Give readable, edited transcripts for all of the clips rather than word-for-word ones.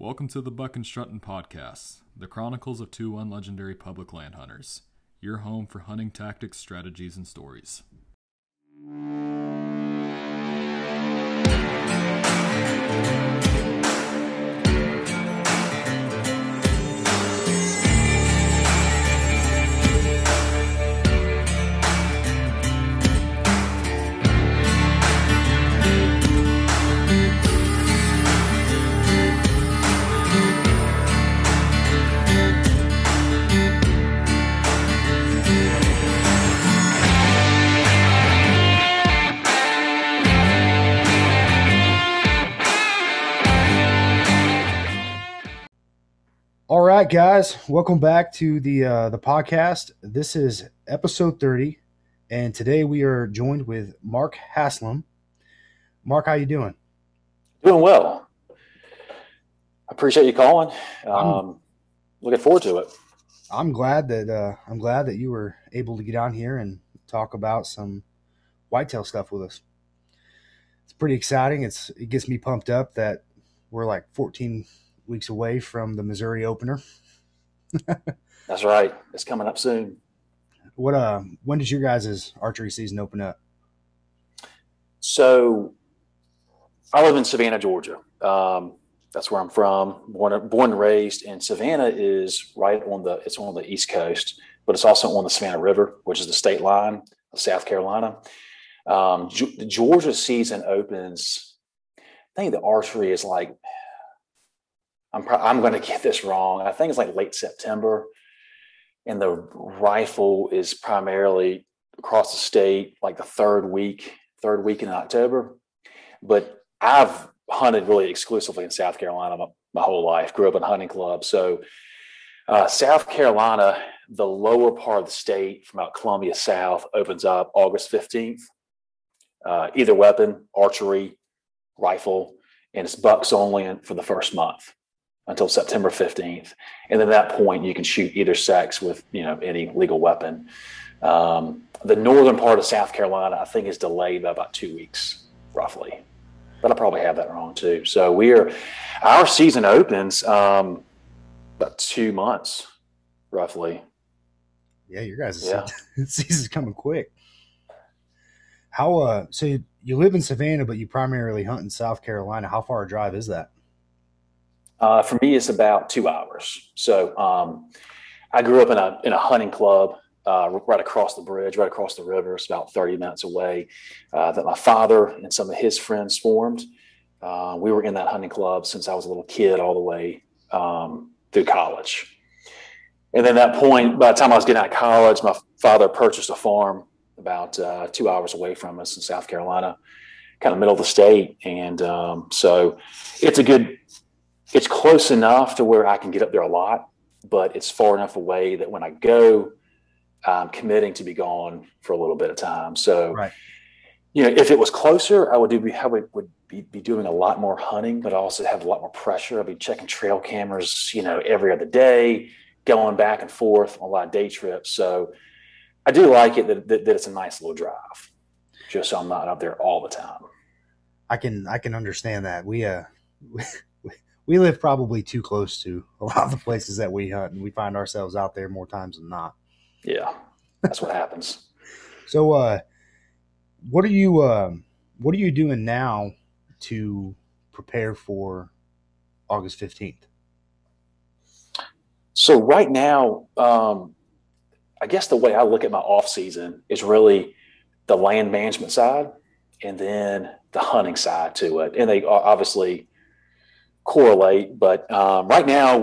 Welcome to the Buck and Struttin' Podcast, the chronicles of two unlegendary public land hunters. Your home for hunting tactics, strategies, and stories. All right, guys, welcome back to the podcast. This is episode 30, and today we are joined with Mark Haslam. Mark, how you doing? Doing well. I appreciate you calling. Looking forward to it. I'm glad that you were able to get on here and talk about some whitetail stuff with us. It's pretty exciting. It gets me pumped up that we're like 14 weeks away from the Missouri opener. That's right. It's coming up soon. What? When does your guys' archery season open up? So I live in Savannah, Georgia. That's where I'm from. Born and raised. And Savannah is right on it's on the East Coast, but it's also on the Savannah River, which is the state line of South Carolina. The Georgia season opens. I think the archery is like, I'm going to get this wrong. I think it's like late September, and the rifle is primarily across the state, like the third week in October. But I've hunted really exclusively in South Carolina my whole life. Grew up in hunting clubs, so South Carolina, the lower part of the state from out Columbia south, opens up August 15th. Either weapon, archery, rifle, and it's bucks only for the first month, until September 15th. And then at that point, you can shoot either sex with, any legal weapon. The northern part of South Carolina, I think, is delayed by about 2 weeks, roughly. But I probably have that wrong, too. So our season opens about 2 months, roughly. Yeah, your guys' season's coming quick. How? So you live in Savannah, but you primarily hunt in South Carolina. How far a drive is that? For me, it's about 2 hours. So I grew up in a hunting club right across the bridge, right across the river. It's about 30 minutes away that my father and some of his friends formed. We were in that hunting club since I was a little kid all the way through college. And then at that point, by the time I was getting out of college, my father purchased a farm about 2 hours away from us in South Carolina, kind of middle of the state. And so it's close enough to where I can get up there a lot, but it's far enough away that when I go, I'm committing to be gone for a little bit of time. So, right. If it was closer, I would be doing a lot more hunting, but I also have a lot more pressure. I'd be checking trail cameras, every other day, going back and forth on a lot of day trips. So I do like it that it's a nice little drive, just so I'm not up there all the time. I can understand that. We live probably too close to a lot of the places that we hunt, and we find ourselves out there more times than not. Yeah, that's what happens. So, what are you doing now to prepare for August 15th? So right now, I guess the way I look at my off season is really the land management side, and then the hunting side to it, and they are obviously correlate, but right now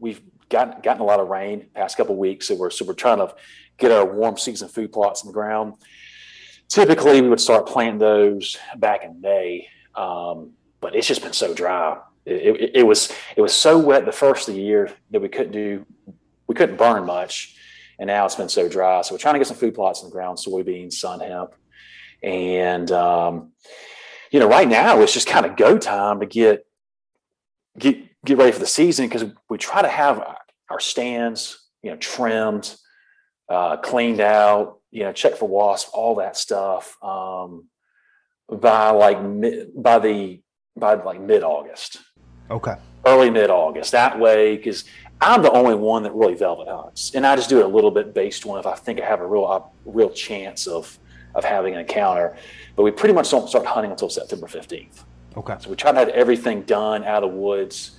we've gotten a lot of rain past couple of weeks, so we're trying to get our warm season food plots in the ground. Typically we would start planting those back in May, but it's just been so dry. It was so wet the first of the year that we couldn't burn much, and now it's been so dry, so we're trying to get some food plots in the ground, soybeans, sun hemp, and right now it's just kind of go time to get ready for the season, because we try to have our stands, trimmed, cleaned out, check for wasps, all that stuff by like mid August. Okay. Early, mid-August. That way, because I'm the only one that really velvet hunts. And I just do it a little bit based on if I think I have a real chance of having an encounter. But we pretty much don't start hunting until September 15th. Okay. So we try to have everything done out of the woods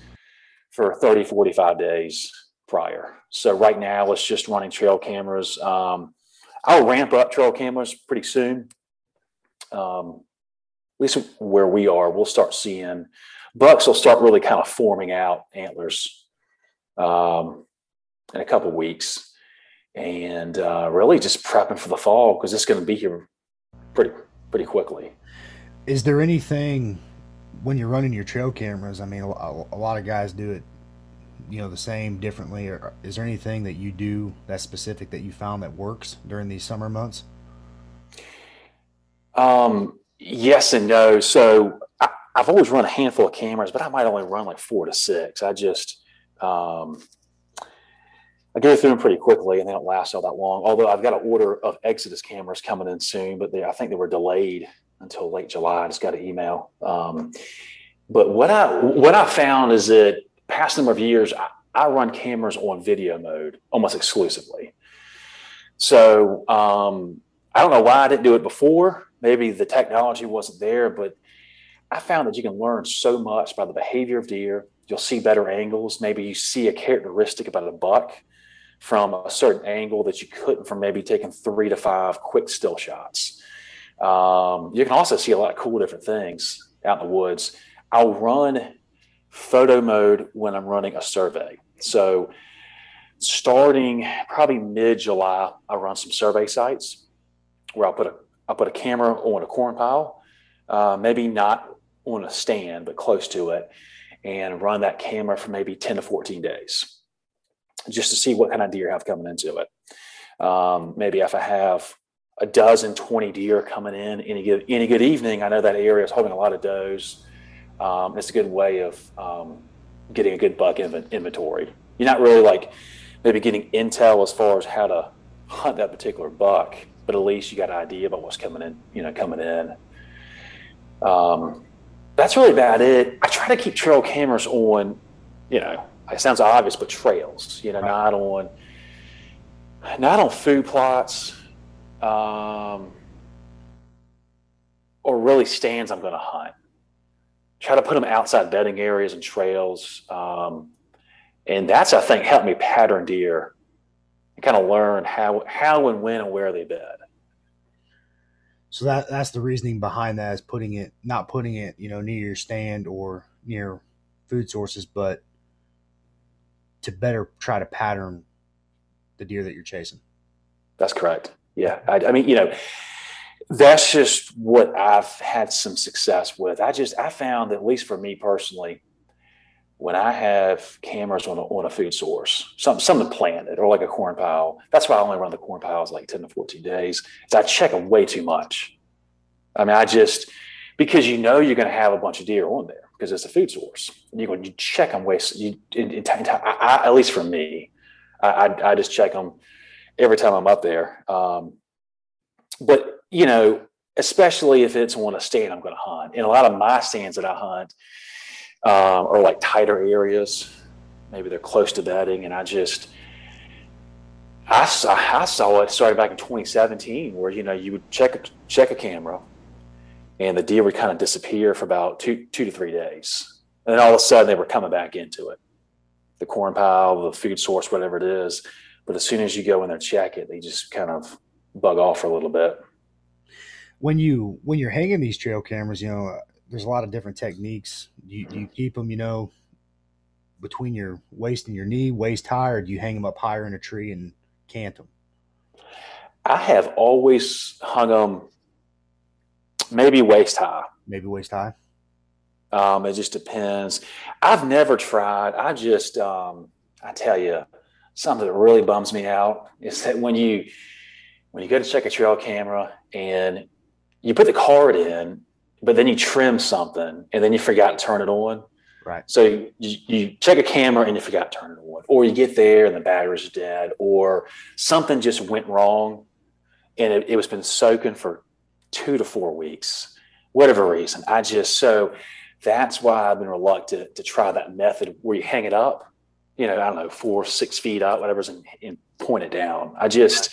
for 30, 45 days prior. So right now it's just running trail cameras. I'll ramp up trail cameras pretty soon. At least where we are, we'll start seeing bucks will start really kind of forming out antlers in a couple of weeks, and really just prepping for the fall because it's going to be here pretty quickly. Is there anything when you're running your trail cameras? I mean, a lot of guys do it, you know, the same differently. Or is there anything that you do that's specific that you found that works during these summer months? Yes and no. So I've always run a handful of cameras, but I might only run like 4 to 6. I just, I go through them pretty quickly and they don't last all that long. Although I've got an order of Exodus cameras coming in soon, but I think they were delayed until late July. I just got an email. But what I found is that past number of years, I run cameras on video mode almost exclusively. So, I don't know why I didn't do it before. Maybe the technology wasn't there, but I found that you can learn so much by the behavior of deer. You'll see better angles. Maybe you see a characteristic about a buck from a certain angle that you couldn't from maybe taking 3 to 5 quick still shots. You can also see a lot of cool different things out in the woods. I'll run photo mode when I'm running a survey. So starting probably mid-July, I run some survey sites where I'll put a camera on a corn pile, maybe not on a stand, but close to it, and run that camera for maybe 10 to 14 days just to see what kind of deer I have coming into it. Maybe if I have a dozen, 20 deer coming in any good evening, I know that area is holding a lot of does. It's a good way of getting a good buck inventory. You're not really like maybe getting intel as far as how to hunt that particular buck, but at least you got an idea about what's coming in, that's really about it. I try to keep trail cameras on, it sounds obvious, but trails, right. not on food plots, or really stands I'm going to hunt. Try to put them outside bedding areas and trails. And that's, I think, helped me pattern deer and kind of learn how and when and where they bed. So that's the reasoning behind that, is not putting it, near your stand or near food sources, but to better try to pattern the deer that you're chasing. That's correct. Yeah. I mean, that's just what I've had some success with. I found that, at least for me personally, when I have cameras on a food source, something planted or like a corn pile, that's why I only run the corn piles like 10 to 14 days, is I check them way too much. I mean, because you're going to have a bunch of deer on there because it's a food source. You check them way, at least for me, I just check them every time I'm up there. But, especially if it's on a stand I'm going to hunt. And a lot of my stands that I hunt, or like tighter areas, maybe they're close to bedding. And I saw it started back in 2017 where, you would check a camera and the deer would kind of disappear for about two to three days. And then all of a sudden they were coming back into it, the corn pile, the food source, whatever it is. But as soon as you go in there, check it, they just kind of bug off for a little bit. When you're hanging these trail cameras, there's a lot of different techniques. Do you keep them, between your waist and your knee, waist high, or do you hang them up higher in a tree and cant them? I have always hung them maybe waist high. It just depends. I've never tried. I tell you, something that really bums me out is that when you go to check a trail camera and you put the card in, but then you trim something and then you forgot to turn it on. Right. So you check a camera and you forgot to turn it on, or you get there and the battery's dead, or something just went wrong and it was been soaking for 2 to 4 weeks, whatever reason. So That's why I've been reluctant to try that method where you hang it up, you know, I don't know, 4 or 6 feet up, whatever's, and point it down. I just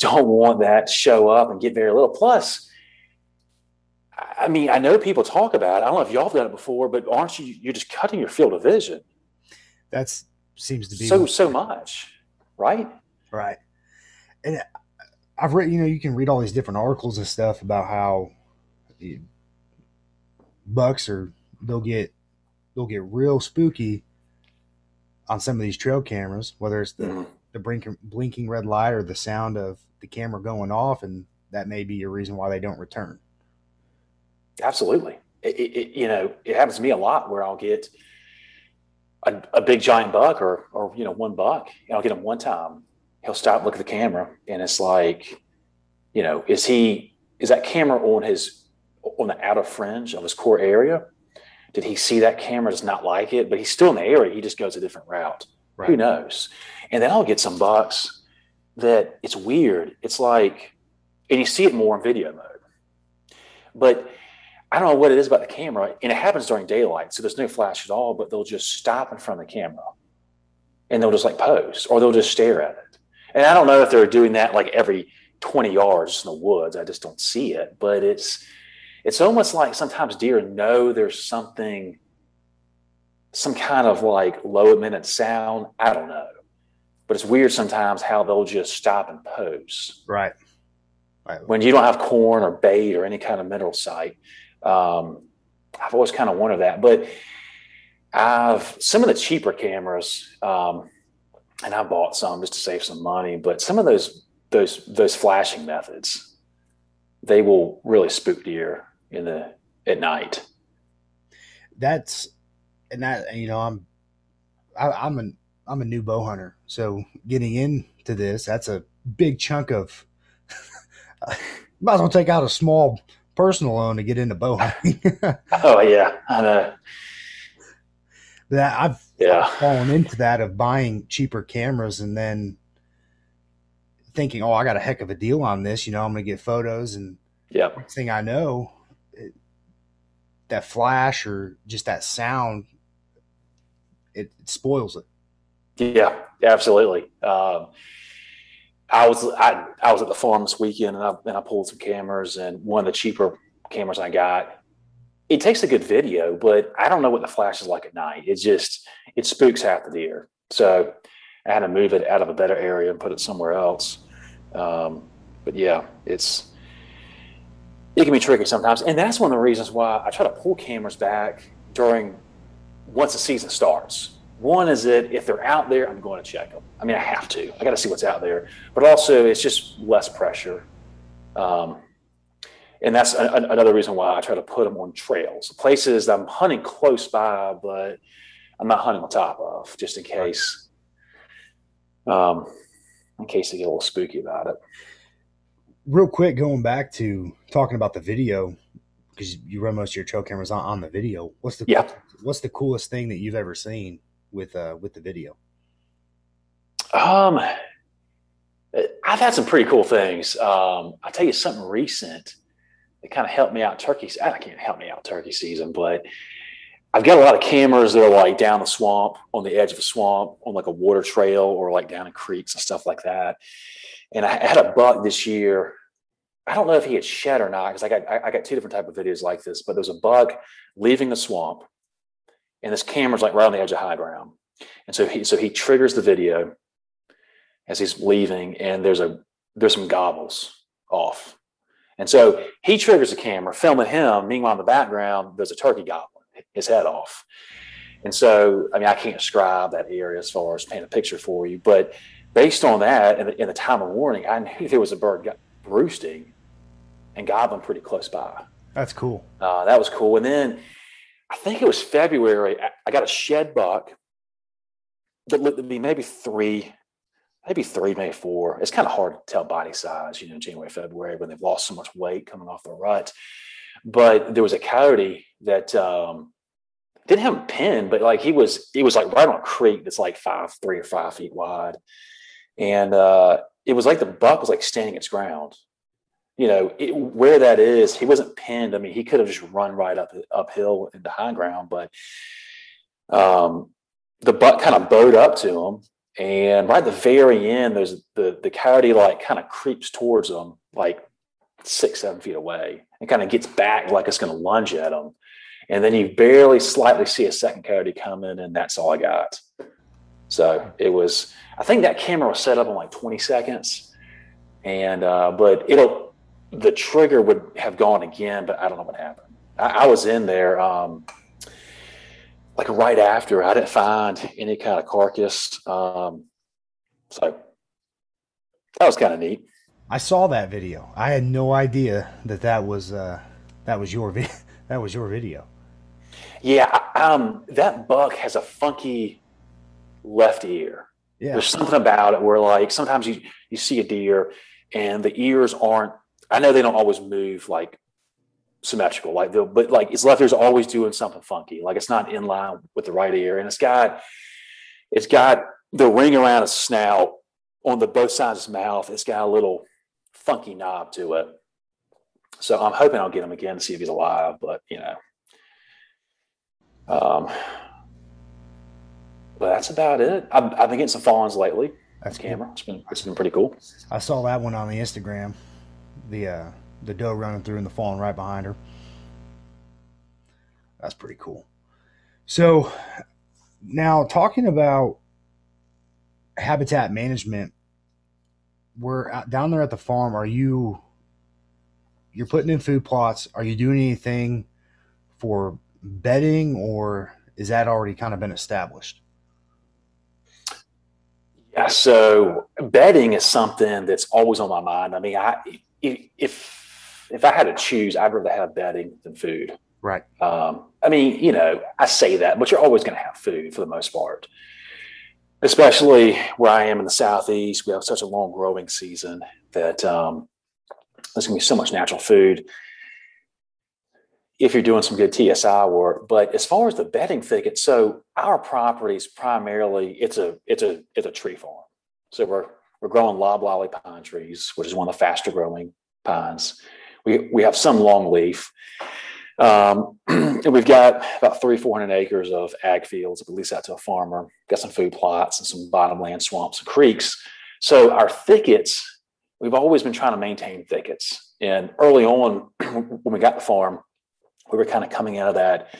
don't want that to show up and get very little. Plus, I mean, I know people talk about it. I don't know if y'all have done it before, but aren't you, you're just cutting your field of vision. That seems to be so much, right? Right. And I've read, you know, you can read all these different articles and stuff about how bucks are, they'll get real spooky on some of these trail cameras, whether it's the blinking red light or the sound of the camera going off, and that may be a reason why they don't return. Absolutely. It happens to me a lot where I'll get a big giant buck or you know, one buck, and I'll get him one time. He'll stop, look at the camera, and it's like, you know, is that camera on the outer fringe of his core area? Did he see that camera, does not like it, but he's still in the area, he just goes a different route. Right. Who knows? And then I'll get some bucks that it's weird. It's like, and you see it more in video mode. But I don't know what it is about the camera, and it happens during daylight, so there's no flash at all, but they'll just stop in front of the camera, and they'll just like pose, or they'll just stare at it. And I don't know if they're doing that like every 20 yards in the woods. I just don't see it, but it's almost like sometimes deer know there's something, some kind of like low emitted sound. I don't know, but it's weird sometimes how they'll just stop and pose. Right. When you don't have corn or bait or any kind of mineral site, I've always kind of wondered that. But some of the cheaper cameras, and I bought some just to save some money. But some of those flashing methods, they will really spook deer at night. I'm a new bow hunter, so getting into this, that's a big chunk of. Might as well take out a small personal loan to get into bow hunting. Oh yeah, I know. That I've fallen into that of buying cheaper cameras and then thinking, oh, I got a heck of a deal on this. You know, I'm going to get photos, and next thing I know, that flash or just that sound, it spoils it. Yeah, absolutely. I was at the farm this weekend, and I pulled some cameras, and one of the cheaper cameras I got, it takes a good video, but I don't know what the flash is like at night. It spooks half the deer. So I had to move it out of a better area and put it somewhere else. But yeah, it can be tricky sometimes. And that's one of the reasons why I try to pull cameras back once the season starts. One is that if they're out there, I'm going to check them. I mean, I have to. I got to see what's out there. But also, it's just less pressure. And that's another reason why I try to put them on trails, places that I'm hunting close by, but I'm not hunting on top of, just in case. In case they get a little spooky about it. Real quick, going back to talking about the video, because you run most of your trail cameras on the video. What's the coolest thing that you've ever seen with the video? I've had some pretty cool things. I'll tell you something recent that kind of helped me out turkey season, but I've got a lot of cameras that are like down the swamp, on the edge of a swamp, on like a water trail, or like down in creeks and stuff like that. And I had a buck this year. I don't know if he had shed or not, because I got two different type of videos like this, but there's a buck leaving the swamp, and this camera's like right on the edge of high ground. And so he triggers the video as he's leaving, and there's some gobbles off. And so he triggers the camera, filming him. Meanwhile, in the background, there's a turkey gobbling his head off. And so, I mean, I can't describe that area as far as paint a picture for you, but based on that and the time of warning, I knew there was a bird roosting and gobbling pretty close by. That's cool. That was cool. And then I think it was February, I got a shed buck that looked to be maybe 3, maybe 4. It's kind of hard to tell body size, you know, January, February, when they've lost so much weight coming off the rut. But there was a coyote that didn't have him pinned, but like he was like right on a creek that's like 3 or 5 feet wide. And it was like the buck was like standing its ground. you know, it, where that is, he wasn't pinned. I mean, he could have just run right uphill into high ground, but the buck kind of bowed up to him. And right at the very end, there's the coyote like kind of creeps towards him, like 6-7 feet away, and kind of gets back like it's going to lunge at him. And then you barely slightly see a second coyote coming, and that's all I got. So it was, I think that camera was set up in like 20 seconds. And, but the trigger would have gone again, but I don't know what happened. I was in there, like right after. I didn't find any kind of carcass. So that was kind of neat. I saw that video. I had no idea that was your video. Yeah. That buck has a funky left ear. Yeah. There's something about it where, like, sometimes you see a deer and the ears aren't, I know they don't always move like symmetrical, like they'll, but like its left ear's always doing something funky. Like it's not in line with the right ear, and it's got the ring around its snout on the both sides of its mouth. It's got a little funky knob to it. So I'm hoping I'll get him again to see if he's alive, but you know, but that's about it. I've been getting some fawns lately. That's camera. Cool. It's been pretty cool. I saw that one on the Instagram. The doe running through and the fawn right behind her. That's pretty cool. So now, talking about habitat management, we're out down there at the farm. Are you're putting in food plots? Are you doing anything for bedding, or is that already kind of been established? Yeah. So bedding is something that's always on my mind. I mean, if I had to choose, I'd rather have bedding than food. Right. I mean, you know, I say that, but you're always going to have food for the most part, especially where I am in the Southeast. We have such a long growing season that there's going to be so much natural food if you're doing some good TSI work. But as far as the bedding thicket, so our property is primarily, it's a tree farm. So we're growing loblolly pine trees, which is one of the faster growing pines. We have some longleaf. And we've got about 300-400 acres of ag fields, at least out to a farmer. Got some food plots and some bottomland swamps and creeks. So our thickets, we've always been trying to maintain thickets. And early on, when we got the farm, we were kind of coming out of that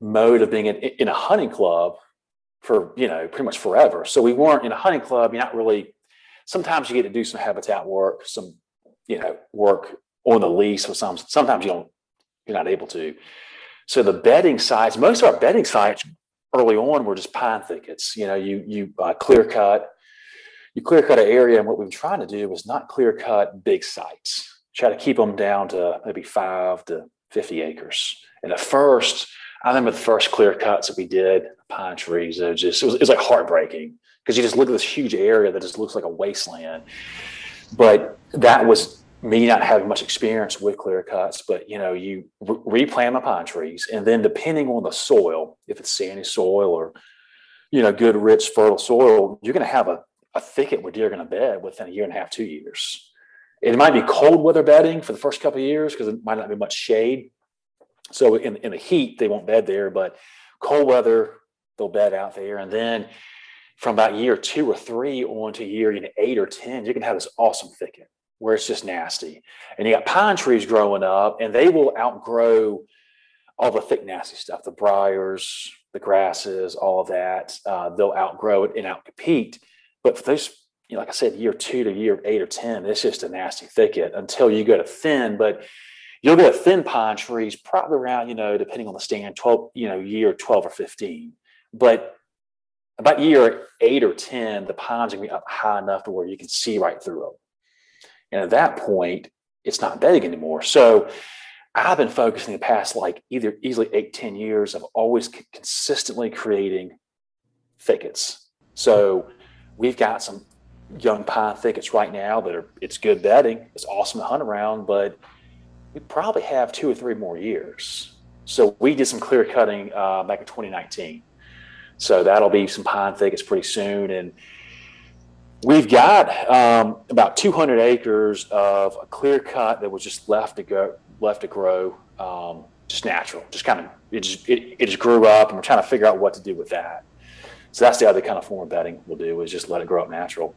mode of being in a hunting club for, you know, pretty much forever. So we weren't in a hunting club. You're not really, sometimes you get to do some habitat work, some, you know, work on the lease, or sometimes you're not able to. So the bedding sites, most of our bedding sites early on were just pine thickets. You know, you clear cut an area. And what we've been trying to do was not clear cut big sites, try to keep them down to maybe 5 to 50 acres. And at first, I remember the first clear cuts that we did, pine trees, it was like heartbreaking, because you just look at this huge area that just looks like a wasteland. But that was me not having much experience with clear cuts. But, you know, you replant my pine trees, and then depending on the soil, if it's sandy soil or, you know, good, rich, fertile soil, you're going to have a thicket where deer are going to bed within 1.5 to 2 years. It might be cold weather bedding for the first couple of years because it might not be much shade. So in the heat, they won't bed there, but cold weather, they'll bed out there. And then from about year 2 or 3 on to year 8 or 10, you can have this awesome thicket where it's just nasty. And you got pine trees growing up, and they will outgrow all the thick, nasty stuff, the briars, the grasses, all of that. They'll outgrow it and outcompete. But for those, you know, like I said, year 2 to year 8 or 10, it's just a nasty thicket until you go to thin. But you'll get thin pine trees probably around, you know, depending on the stand, 12, you know, year 12 or 15. But about year 8 or 10, the pines are going to be up high enough to where you can see right through them. And at that point, it's not bedding anymore. So I've been focusing the past, like, either easily 8-10 years of always consistently creating thickets. So we've got some young pine thickets right now that are, it's good bedding. It's awesome to hunt around, but we probably have 2 or 3 more years. So we did some clear cutting back in 2019. So that'll be some pine thickets pretty soon. And We've got about 200 acres of a clear cut that was just left to grow, just natural, just kind of it just grew up, and we're trying to figure out what to do with that. So that's the other kind of form of bedding we'll do, is just let it grow up natural.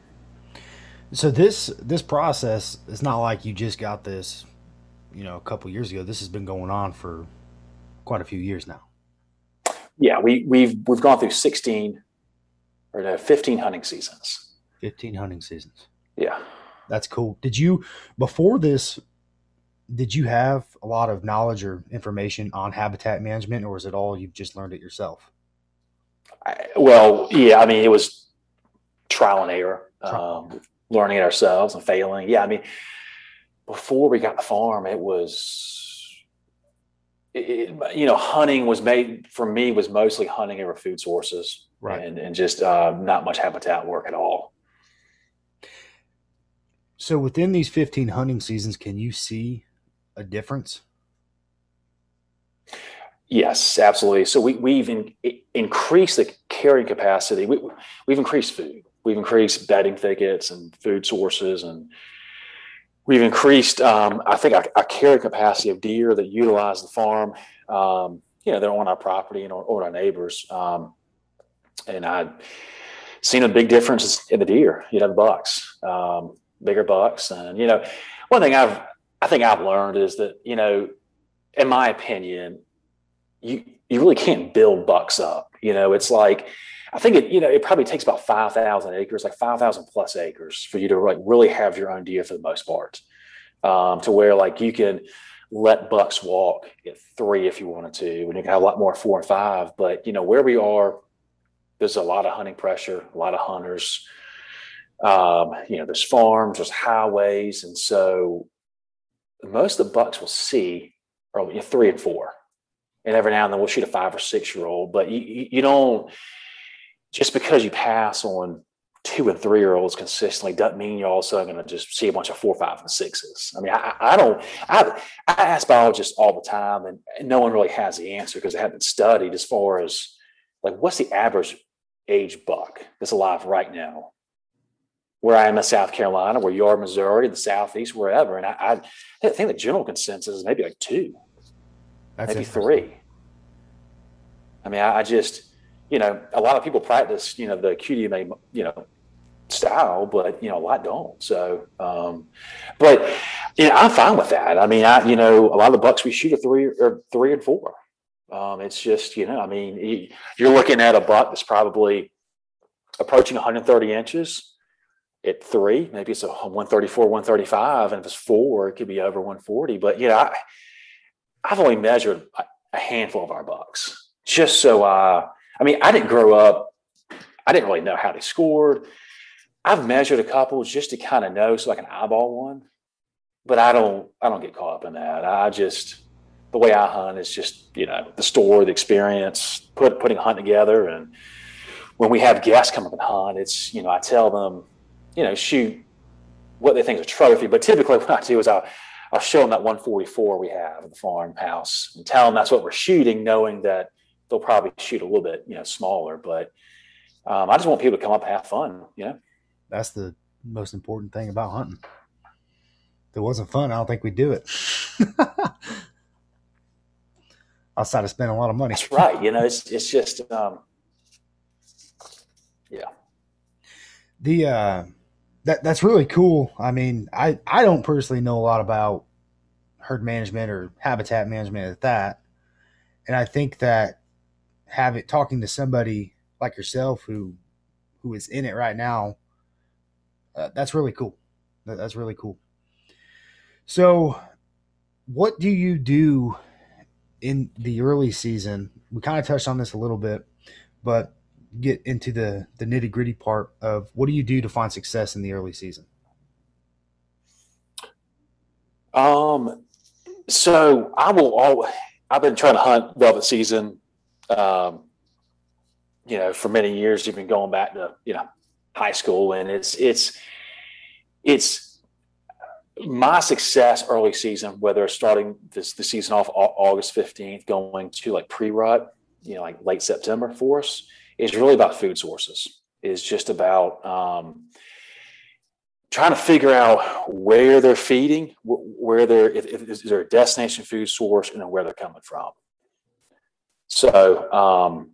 So this process is not like you just got this, a couple years ago. This has been going on for quite a few years now. Yeah, we've gone through 15 hunting seasons. 15 hunting seasons. Yeah. That's cool. Did you have a lot of knowledge or information on habitat management, or is it all you've just learned it yourself? It was trial and error, learning it ourselves and failing. Yeah. Before we got the farm, hunting was mostly hunting over food sources, right? And just not much habitat work at all. So within these 15 hunting seasons, can you see a difference? Yes, absolutely. So we've increased the carrying capacity. We've increased food. We've increased bedding thickets and food sources, and we've increased, our carrying capacity of deer that utilize the farm. They're on our property and on our neighbors. And I've seen a big difference in the deer, the bucks. Bigger bucks. And, one thing I think I've learned is that, in my opinion, you really can't build bucks up. It's like, I think it probably takes about 5,000 acres, like 5,000 plus acres for you to like really have your own deer for the most part, to where like you can let bucks walk at 3 if you wanted to, and you can have a lot more at 4 and 5, but where we are, there's a lot of hunting pressure, a lot of hunters, there's farms, there's highways. And so most of the bucks we'll see are 3 and 4. And every now and then we'll shoot a 5 or 6-year-old, but you don't, just because you pass on 2 and 3-year-olds consistently doesn't mean you're also going to just see a bunch of 4, 5, and 6s. I ask biologists all the time, and no one really has the answer because they haven't studied as far as like, what's the average age buck that's alive right now? Where I am in South Carolina, where you are in Missouri, the Southeast, wherever. And I think the general consensus is maybe like 2, that's maybe 3. A lot of people practice, the QDMA, style, but, a lot don't. So, I'm fine with that. A lot of the bucks we shoot are 3 or 3 and 4. It's just, you're looking at a buck that's probably approaching 130 inches. At 3, maybe it's a 134, 135, and if it's 4, it could be over 140. But I've only measured a handful of our bucks, just so I didn't grow up, I didn't really know how they scored. I've measured a couple just to kind of know, so I can eyeball one. But I don't get caught up in that. The way I hunt is just the story, the experience, putting a hunt together. And when we have guests come up and hunt, it's I tell them, shoot what they think is a trophy. But typically what I do is I'll show them that 144 we have at the farmhouse and tell them that's what we're shooting, knowing that they'll probably shoot a little bit, smaller. But I just want people to come up and have fun, That's the most important thing about hunting. If it wasn't fun, I don't think we'd do it. Outside of spending a lot of money. That's right. It's just, yeah. The, that's really cool. I don't personally know a lot about herd management or habitat management at that. And I think that talking to somebody like yourself who is in it right now, that's really cool. That's really cool. So what do you do in the early season? We kind of touched on this a little bit, but get into the nitty gritty part of what do you do to find success in the early season? So I've been trying to hunt velvet season, for many years, even going back to, high school. And it's my success early season, whether starting the season off August 15th, going to like pre-rut, like late September for us. It's really about food sources. It's just about trying to figure out where they're feeding, where they're, is there a destination food source, and where they're coming from. So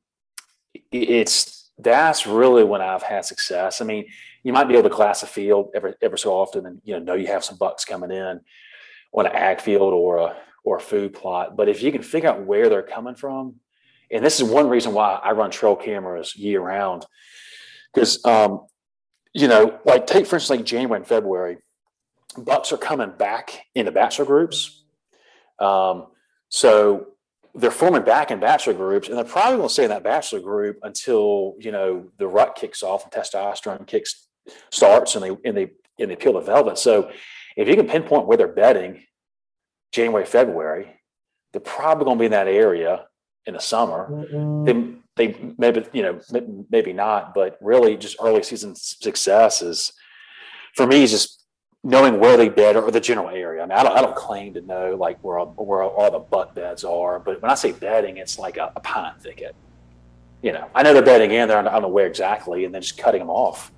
that's really when I've had success. I mean, you might be able to glass a field ever so often, and you have some bucks coming in on an ag field or a food plot. But if you can figure out where they're coming from, and this is one reason why I run trail cameras year round, because like take for instance like January and February, bucks are coming back into bachelor groups, so they're forming back in bachelor groups, and they're probably going to stay in that bachelor group until the rut kicks off and testosterone starts, and they peel the velvet. So if you can pinpoint where they're bedding January, February, they're probably going to be in that area in the summer. Mm-hmm. They maybe maybe not, but really just early season success is for me is just knowing where they bed or the general area. I mean, I don't claim to know like where all the buck beds are, but when I say bedding, it's like a pine thicket. I know they're bedding in there. I don't know where exactly, and then just cutting them off,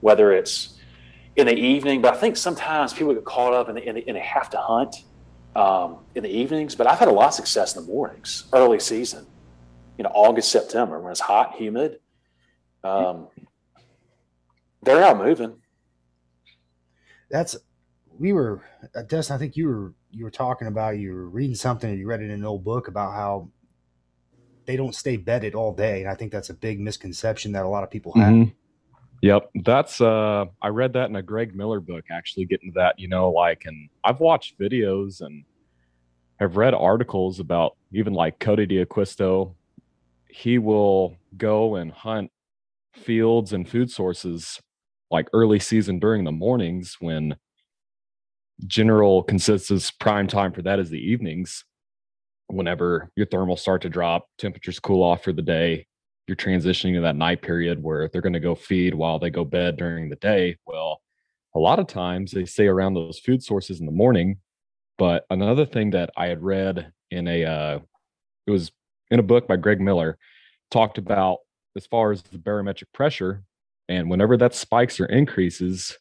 whether it's in the evening. But I think sometimes people get caught up and they have to hunt in the evenings. But I've had a lot of success in the mornings, early season. August, September, when it's hot, humid. They're out moving. Dustin, I think you were talking about, you were reading something and you read it in an old book about how they don't stay bedded all day. And I think that's a big misconception that a lot of people have. Mm-hmm. Yep. That's, I read that in a Greg Miller book, actually getting to that, and I've watched videos and have read articles about even like Cody DiAquisto. He will go and hunt fields and food sources like early season during the mornings, when general consensus prime time for that is the evenings, whenever your thermals start to drop, temperatures cool off for the day, you're transitioning to that night period where they're going to go feed while they go bed during the day. Well, a lot of times they stay around those food sources in the morning. But another thing that I had read in it was in a book by Greg Miller, talked about as far as the barometric pressure. And whenever that spikes or increases,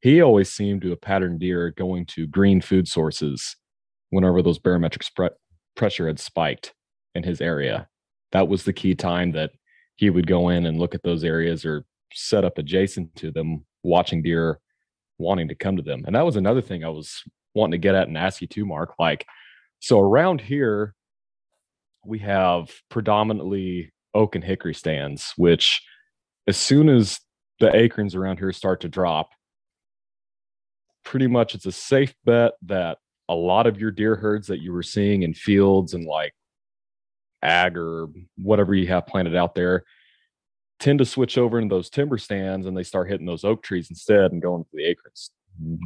he always seemed to a pattern deer going to green food sources whenever those barometric pressure had spiked in his area. That was the key time that he would go in and look at those areas or set up adjacent to them, watching deer wanting to come to them. And that was another thing I was wanting to get at and ask you too, Mark. Like, so around here, we have predominantly oak and hickory stands, which as soon as the acorns around here start to drop, pretty much it's a safe bet that a lot of your deer herds that you were seeing in fields and like ag or whatever you have planted out there tend to switch over into those timber stands, and they start hitting those oak trees instead and going for the acorns.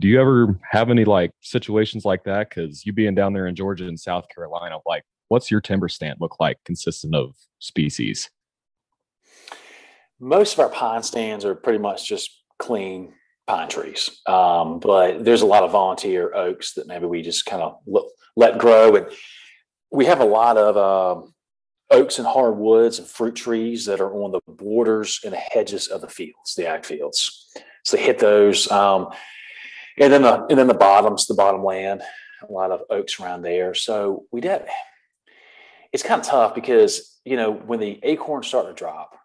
Do you ever have any like situations like that? Because you being down there in Georgia and South Carolina, like what's your timber stand look like consistent of species? Most of our pine stands are pretty much just clean pine trees. But there's a lot of volunteer oaks that maybe we just kind of let grow. And we have a lot of oaks and hardwoods and fruit trees that are on the borders and the hedges of the fields, the ag fields. So they hit those. And then the bottom land, a lot of oaks around there. So it's kind of tough because, when the acorns start to drop,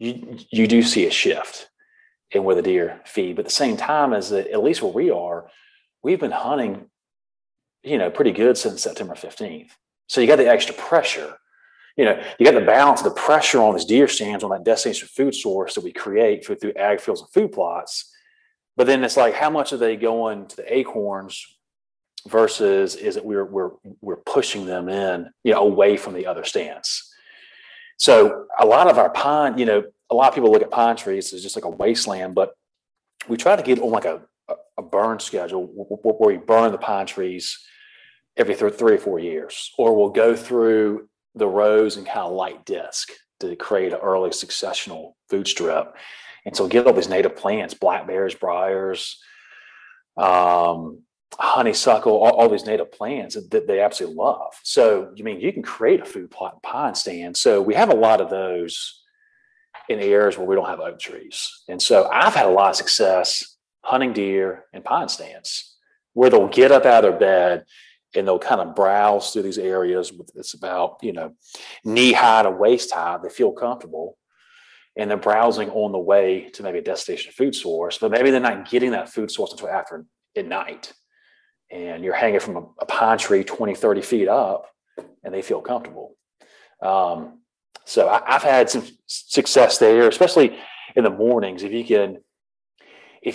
you do see a shift in where the deer feed. But at the same time, as at least where we are, we've been hunting, pretty good since September 15th. So you got the extra pressure, you got the balance of the pressure on these deer stands on that destination food source that we create through ag fields and food plots. But then it's like, how much are they going to the acorns versus is it we're pushing them in, away from the other stands? So a lot of our pine, a lot of people look at pine trees as just like a wasteland, but we try to get on like a burn schedule where we burn the pine trees every 3 or 4 years, or we'll go through the rows and kind of light disc to create an early successional food strip. And so get all these native plants, blackberries, briars, honeysuckle, all these native plants that they absolutely love. So, you can create a food plot and pine stand. So we have a lot of those in areas where we don't have oak trees. And so I've had a lot of success hunting deer and pine stands, where they'll get up out of their bed and they'll kind of browse through these areas. It's about, knee high to waist high. They feel comfortable. And they're browsing on the way to maybe a destination food source, but maybe they're not getting that food source until after at night. And you're hanging from a pine tree 20, 30 feet up, and they feel comfortable. So I've had some success there, especially in the mornings. If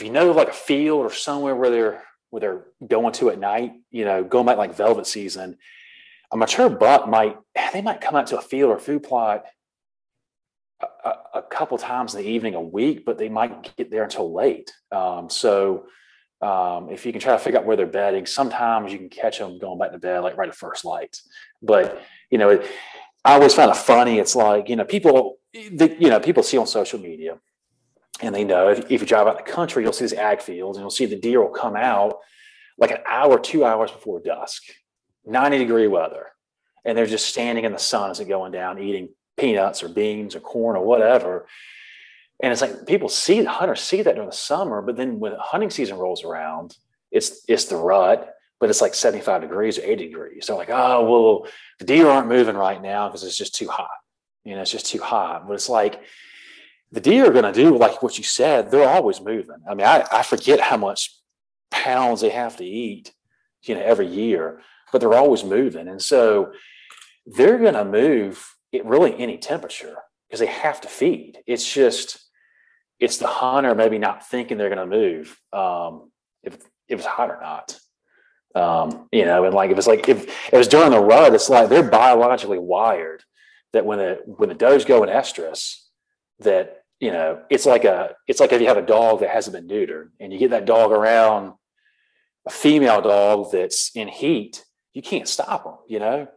you know like a field or somewhere where they're going to at night, going back like velvet season, a mature buck might come out to a field or food plot a couple times in the evening a week, but they might get there until late. So if you can try to figure out where they're bedding, sometimes you can catch them going back to bed, like right at first light. But, I always found it funny. It's like, people see on social media and they know if you drive out in the country, you'll see these ag fields and you'll see the deer will come out like an hour, 2 hours before dusk, 90-degree weather. And they're just standing in the sun as it's going down, eating peanuts or beans or corn or whatever. And it's like hunters see that during the summer, but then when hunting season rolls around, it's the rut, but it's like 75 degrees or 80 degrees. They're like, oh, well, the deer aren't moving right now because it's just too hot. It's just too hot. But it's like the deer are going to do like what you said. They're always moving. I mean, I forget how much pounds they have to eat, every year, but they're always moving. And so they're going to move at really any temperature because they have to feed. It's just, it's the hunter maybe not thinking they're going to move if it's hot or not. And like, if it was during the rut, it's like they're biologically wired that when the does go in estrus, that, it's like if you have a dog that hasn't been neutered and you get that dog around a female dog that's in heat, you can't stop them,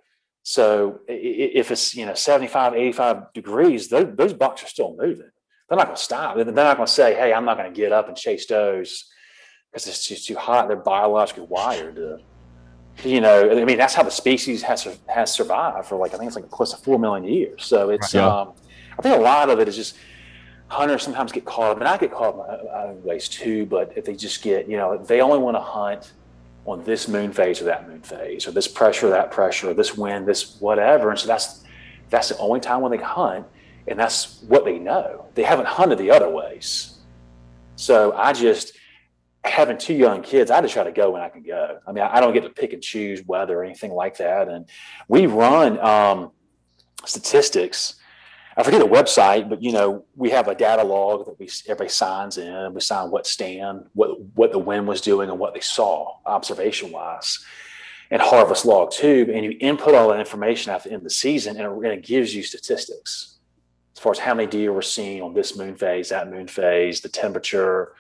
So if it's, 75, 85 degrees, those bucks are still moving. They're not going to stop. They're not going to say, hey, I'm not going to get up and chase does because it's just too hot. They're biologically wired to, that's how the species has survived for like, I think it's like close to 4 million years. So it's, yeah. I think a lot of it is just hunters sometimes get caught up, and I get caught up my own ways too, but if they just get, they only want to hunt on this moon phase or that moon phase, or this pressure, or that pressure, or this wind, this whatever. And so that's the only time when they hunt, and that's what they know. They haven't hunted the other ways. So having 2 young kids, I just try to go when I can go. I mean, I don't get to pick and choose weather or anything like that. And we run statistics. I forget the website, but we have a data log that everybody signs in. We sign what stand, what the wind was doing, and what they saw observation wise, and harvest log too. And you input all that information at the end of the season, and it gives you statistics as far as how many deer were seen on this moon phase, that moon phase, the temperature,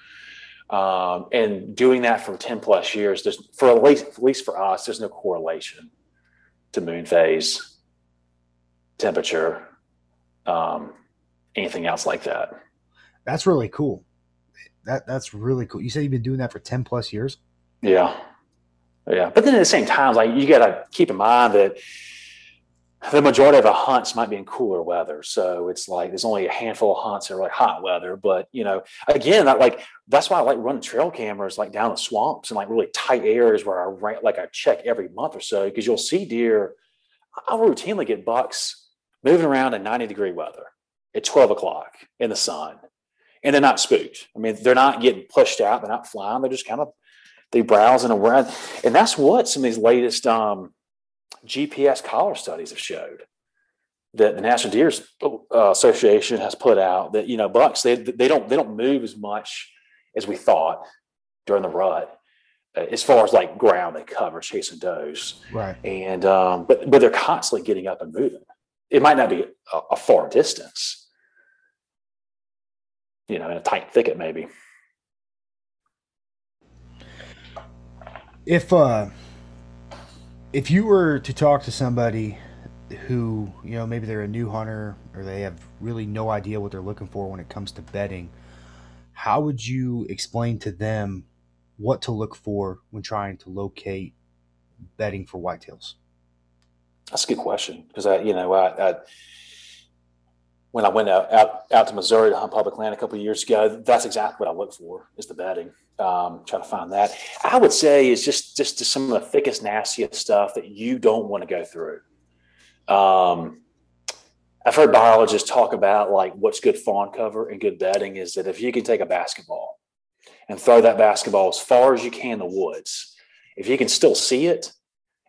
and doing that for 10 plus years. There's at least for us, there's no correlation to moon phase, temperature, anything else like that. That's really cool. That's really cool. You said you've been doing that for 10 plus years. Yeah. But then at the same time, like you got to keep in mind that the majority of the hunts might be in cooler weather. So it's like, there's only a handful of hunts that are like hot weather, but again, that's why I like running trail cameras, like down the swamps and like really tight areas where I check every month or so, because you'll see deer. I'll routinely get bucks moving around in 90-degree weather at 12 o'clock in the sun. And they're not spooked. I mean, they're not getting pushed out. They're not flying. They're just they browse and around. And that's what some of these latest GPS collar studies have showed, that the National Deer Association has put out, that, bucks, they don't move as much as we thought during the rut, as far as like ground they cover chasing does. Right. And, but they're constantly getting up and moving. It might not be a far distance, in a tight thicket, maybe. If you were to talk to somebody who, maybe they're a new hunter or they have really no idea what they're looking for when it comes to bedding, how would you explain to them what to look for when trying to locate bedding for whitetails? That's a good question, because I when I went out to Missouri to hunt public land a couple of years ago, that's exactly what I look for, is the bedding. Try to find that. I would say is just some of the thickest, nastiest stuff that you don't want to go through. I've heard biologists talk about like what's good fawn cover and good bedding is that if you can take a basketball and throw that basketball as far as you can in the woods, if you can still see it,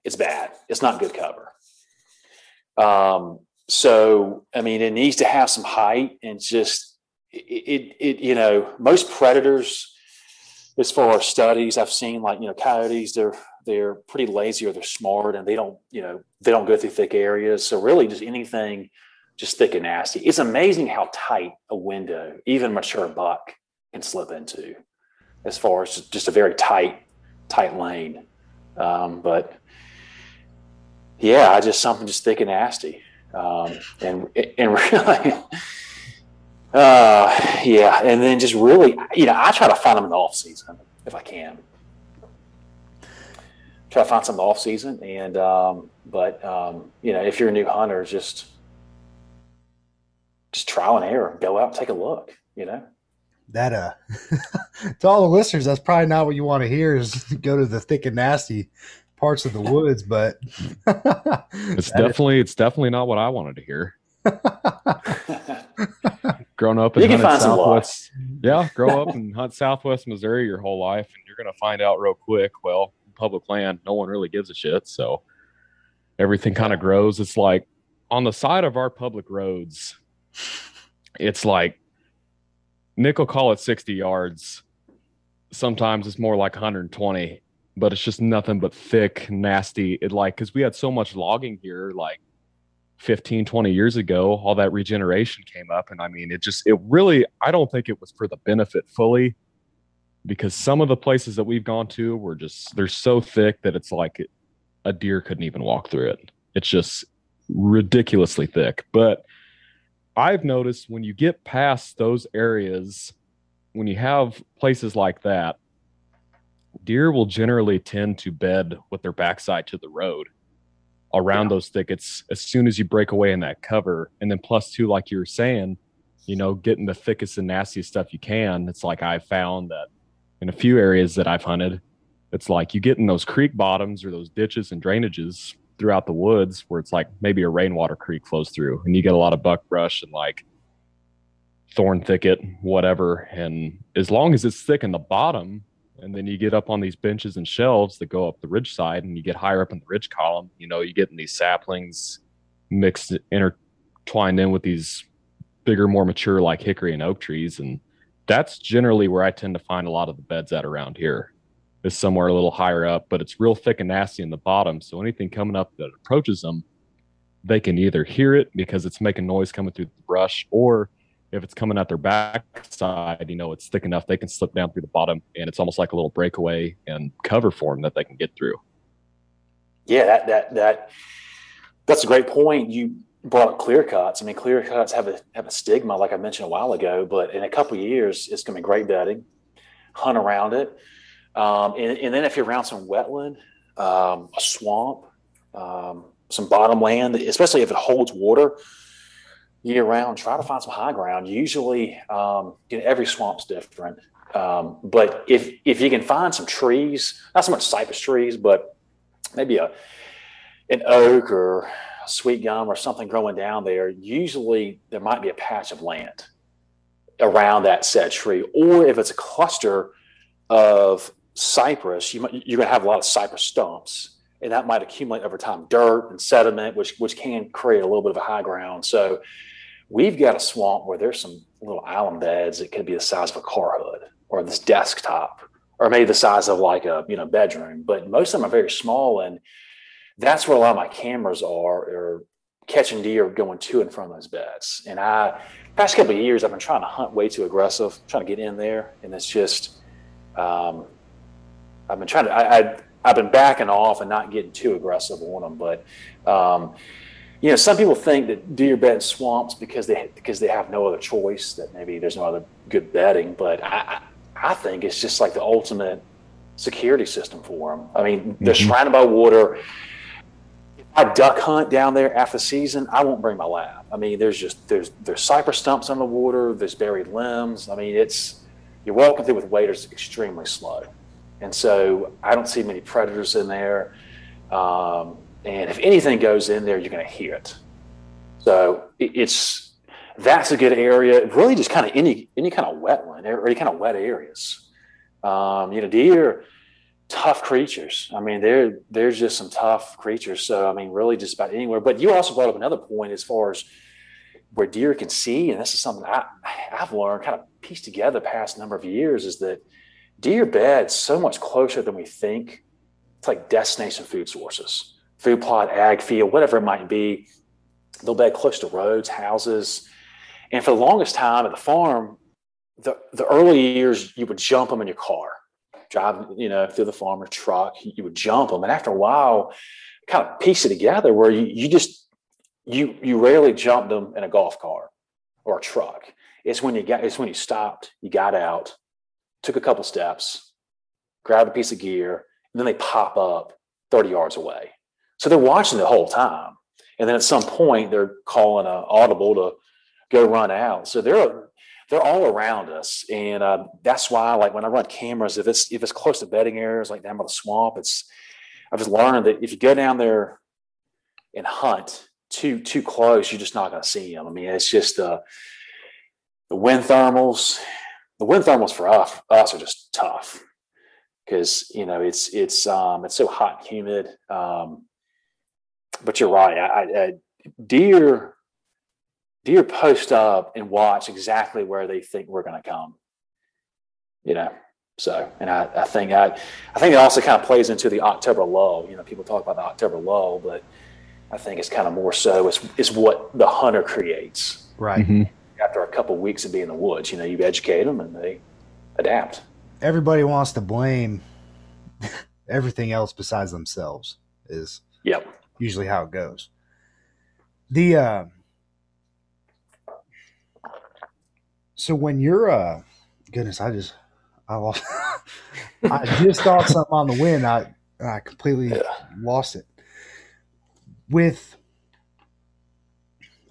it's bad. It's not good cover. So, I mean, it needs to have some height and just it you know, most predators, as far as studies, I've seen like, you know, coyotes, they're pretty lazy or they're smart and they don't, you know, they don't go through thick areas. So really just anything just thick and nasty. It's amazing how tight a window, even mature buck can slip into as far as just a very tight lane. But yeah, I just something just thick and nasty. And really, yeah. And then just really, you know, I try to find them in the off season if I can. Try to find some in the off season. And, you know, if you're a new hunter, just trial and error, go out and take a look, you know, that, to all the listeners, that's probably not what you want to hear is go to the thick and nasty parts of the woods, but it's definitely not what I wanted to hear. Grown up and hunt Southwest, grow up and hunt Southwest Missouri your whole life, and you're gonna find out real quick. Well, public land, no one really gives a shit, so everything kind of grows. It's like on the side of our public roads, it's like Nick will call it 60 yards. Sometimes it's more like 120, but it's just nothing but thick, nasty. It like because we had so much logging here, like 15, 20 years ago, all that regeneration came up. And I mean, it really, I don't think it was for the benefit fully, because some of the places that we've gone to were just, they're so thick that it's like a deer couldn't even walk through it. It's just ridiculously thick. But I've noticed when you get past those areas, when you have places like that, deer will generally tend to bed with their backside to the road around those thickets as soon as you break away in that cover. And then plus two, like you were saying, you know, getting the thickest and nastiest stuff you can. It's like I found that in a few areas that I've hunted, it's like you get in those creek bottoms or those ditches and drainages throughout the woods where it's like maybe a rainwater creek flows through and you get a lot of buckbrush and like thorn thicket, whatever. And as long as it's thick in the bottom, and then you get up on these benches and shelves that go up the ridge side, and you get higher up in the ridge column, you know, you get in these saplings mixed, intertwined in with these bigger, more mature, like hickory and oak trees. And that's generally where I tend to find a lot of the beds at around here, is somewhere a little higher up, but it's real thick and nasty in the bottom. So anything coming up that approaches them, they can either hear it because it's making noise coming through the brush, or if it's coming out their backside, you know, it's thick enough they can slip down through the bottom, and it's almost like a little breakaway and cover form that they can get through. Yeah, that's a great point. You brought up clear cuts. I mean, clear cuts have a stigma, like I mentioned a while ago, but in a couple of years, it's going to be great bedding. Hunt around it. And then if you're around some wetland, a swamp, some bottom land, especially if it holds water year round, try to find some high ground. Usually, you know, every swamp's different. But if you can find some trees, not so much cypress trees, but maybe an oak or a sweet gum or something growing down there, usually there might be a patch of land around that said tree. Or if it's a cluster of cypress, you're going to have a lot of cypress stumps, and that might accumulate over time, dirt and sediment, which can create a little bit of a high ground. So we've got a swamp where there's some little island beds that could be the size of a car hood or this desktop, or maybe the size of like a, you know, bedroom, but most of them are very small. And that's where a lot of my cameras are, or catching deer going to and from those beds. And past couple of years, I've been trying to hunt way too aggressive, trying to get in there. And it's just, I've been backing off and not getting too aggressive on them, but you know, some people think that deer bed in swamps because they have no other choice, that maybe there's no other good bedding. But I think it's just like the ultimate security system for them. I mean, they're surrounded by water. If I duck hunt down there after season. I won't bring my lab. I mean, there's cypress stumps on the water. There's buried limbs. I mean, you're walking through with waders extremely slow, and so I don't see many predators in there. And if anything goes in there, you're going to hear it. So that's a good area. Really, just kind of any kind of wetland or any kind of wet areas. Deer. Tough creatures. I mean, there's just some tough creatures. So, I mean, really just about anywhere. But you also brought up another point as far as where deer can see, and this is something I've learned, kind of pieced together the past number of years, is that deer beds so much closer than we think. It's like destination food sources, food plot, ag field, whatever it might be. They'll bed close to roads, houses. And for the longest time at the farm, the early years, you would jump them in your car. Drive, through the farm or truck, you would jump them. And after a while, kind of piece it together where you rarely jumped them in a golf cart or a truck. It's when you stopped, you got out, took a couple steps, grabbed a piece of gear, and then they pop up 30 yards away. So they're watching the whole time. And then at some point they're calling an audible to go run out. So they're all around us, and that's why, like when I run cameras, if it's close to bedding areas, like down by the swamp, I've just learned that if you go down there and hunt too close, you're just not going to see them. I mean, it's just the wind thermals. The wind thermals for us are just tough because it's so hot and humid. But you're right, deer. Deer post up and watch exactly where they think we're going to come, So, and I think it also kind of plays into the October lull. People talk about the October lull, but I think it's kind of more so it's what the hunter creates. Right. Mm-hmm. After a couple of weeks of being in the woods, you educate them and they adapt. Everybody wants to blame everything else besides themselves. Is usually how it goes. So when you're, goodness, I lost, I just thought something on the wind. I completely lost it. With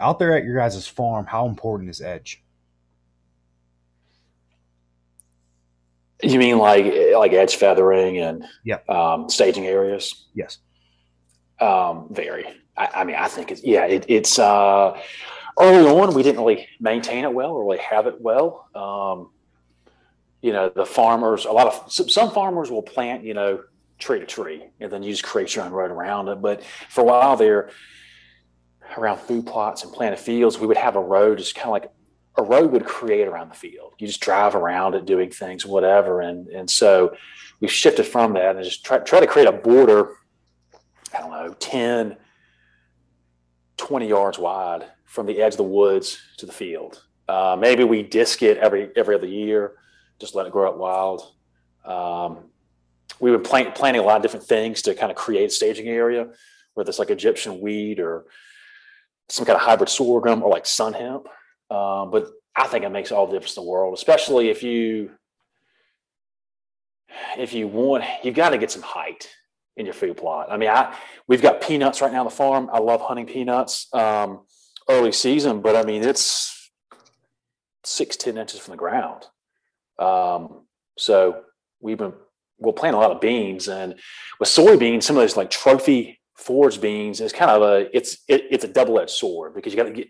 out there at your guys' farm, how important is edge? You mean like edge feathering and staging areas? Yes. Very. I think it's early on, we didn't really maintain it well or really have it well. The farmers, some farmers will plant, tree to tree and then use creature and road around it. But for a while there, around food plots and planted fields, we would have a road, just kind of like a road would create around the field. You just drive around it doing things, whatever. And so we shifted from that and just try to create a border, 10, 20 yards wide from the edge of the woods to the field. Maybe we disc it every other year, just let it grow up wild. We were planting a lot of different things to kind of create a staging area, whether it's like Egyptian wheat or some kind of hybrid sorghum or like sun hemp. But I think it makes all the difference in the world, especially you've got to get some height in your food plot. I mean, we've got peanuts right now on the farm. I love hunting peanuts early season, but I mean, it's 6-10 inches from the ground. So we'll plant a lot of beans, and with soybeans, some of those like trophy forage beans, it's kind of it's a double-edged sword because you got to get,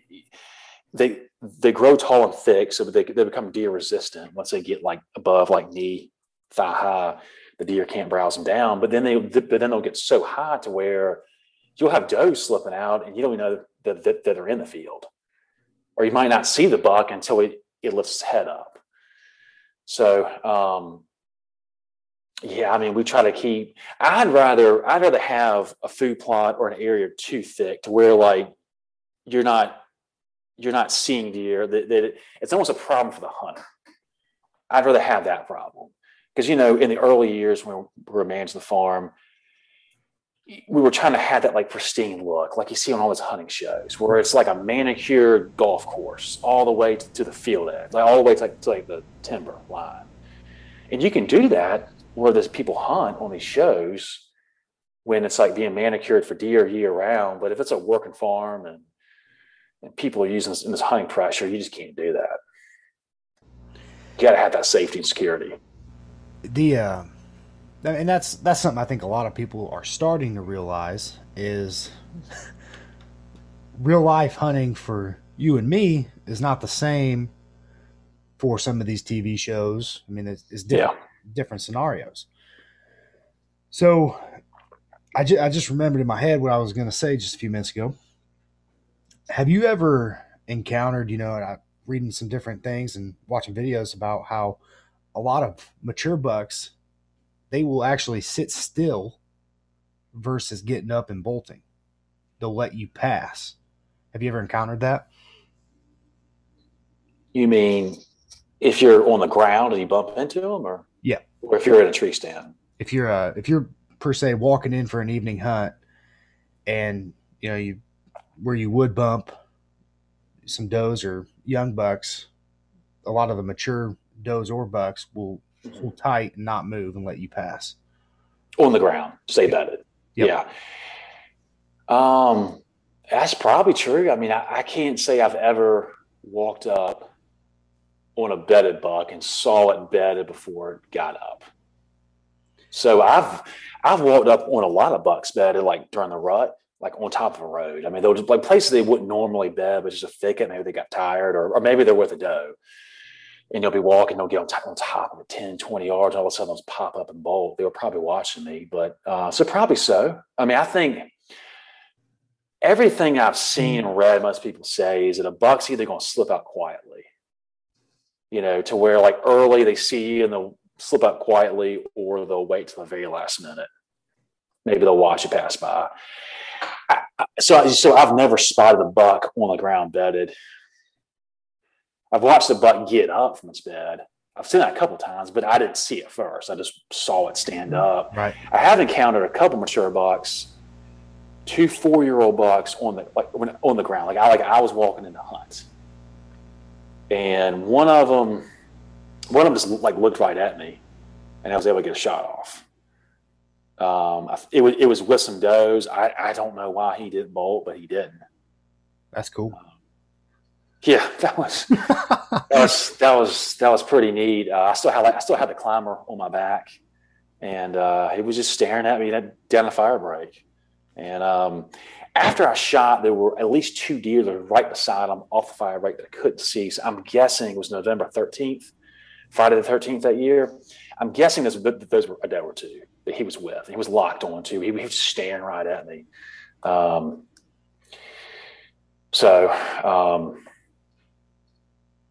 they grow tall and thick. So they become deer resistant. Once they get like above like knee, thigh high, the deer can't browse them down, but then they'll get so high to where you'll have does slipping out and you don't even know that are in the field, or you might not see the buck until it lifts its head up. So, I mean, we try to keep, I'd rather have a food plot or an area too thick to where like you're not seeing deer, that it's almost a problem for the hunter. I'd rather have that problem. Because, in the early years when we were managing the farm, we were trying to have that like pristine look, like you see on all those hunting shows, where it's like a manicured golf course all the way to the field edge, like all the way to the timber line. And you can do that where there's people hunt on these shows, when it's like being manicured for deer year round. But if it's a working farm and people are using this, and this hunting pressure, you just can't do that. You got to have that safety and security. And that's something I think a lot of people are starting to realize is real life hunting for you and me is not the same for some of these TV shows. I mean, it's different, different scenarios. So I just remembered in my head what I was going to say just a few minutes ago. Have you ever encountered, you know, and I'm reading some different things and watching videos about how a lot of mature bucks, they will actually sit still versus getting up and bolting. They'll let you pass. Have you ever encountered that? You mean if you're on the ground and you bump into them, or yeah, or if you're in a tree stand? If you're per se walking in for an evening hunt, and you know where you would bump some does or young bucks, a lot of the mature does or bucks will tight and not move and let you pass on the ground. Say that it, that's probably true. I mean, I can't say I've ever walked up on a bedded buck and saw it bedded before it got up. So I've walked up on a lot of bucks bedded, like during the rut, like on top of a road. I mean, they'll just like places they wouldn't normally bed, but just a thicket. Maybe they got tired, or maybe they're with a doe, and they'll be walking. They'll get on top of it 10, 20 yards. And all of a sudden, they'll pop up and bolt. They were probably watching me, but so probably so. I mean, I think everything I've seen and read, most people say, is that a buck's either going to slip out quietly, you know, to where like early they see you and they'll slip out quietly, or they'll wait till the very last minute. Maybe they'll watch it pass by. So I've never spotted a buck on the ground bedded. I've watched the buck get up from its bed. I've seen that a couple of times, but I didn't see it first. I just saw it stand up. Right. I have encountered a couple mature bucks, 2 four-year-old bucks on the ground. I was walking in the hunt, and one of them just looked right at me, and I was able to get a shot off. It was with some does. I don't know why he didn't bolt, but he didn't. That's cool. That was pretty neat. I still had the climber on my back, and he was just staring at me down the fire break. And after I shot, there were at least 2 deer that were right beside them off the fire break that I couldn't see. So I'm guessing it was November 13th, Friday the 13th that year. I'm guessing those were a doe or two that he was with. And he was locked on to. He was staring right at me. So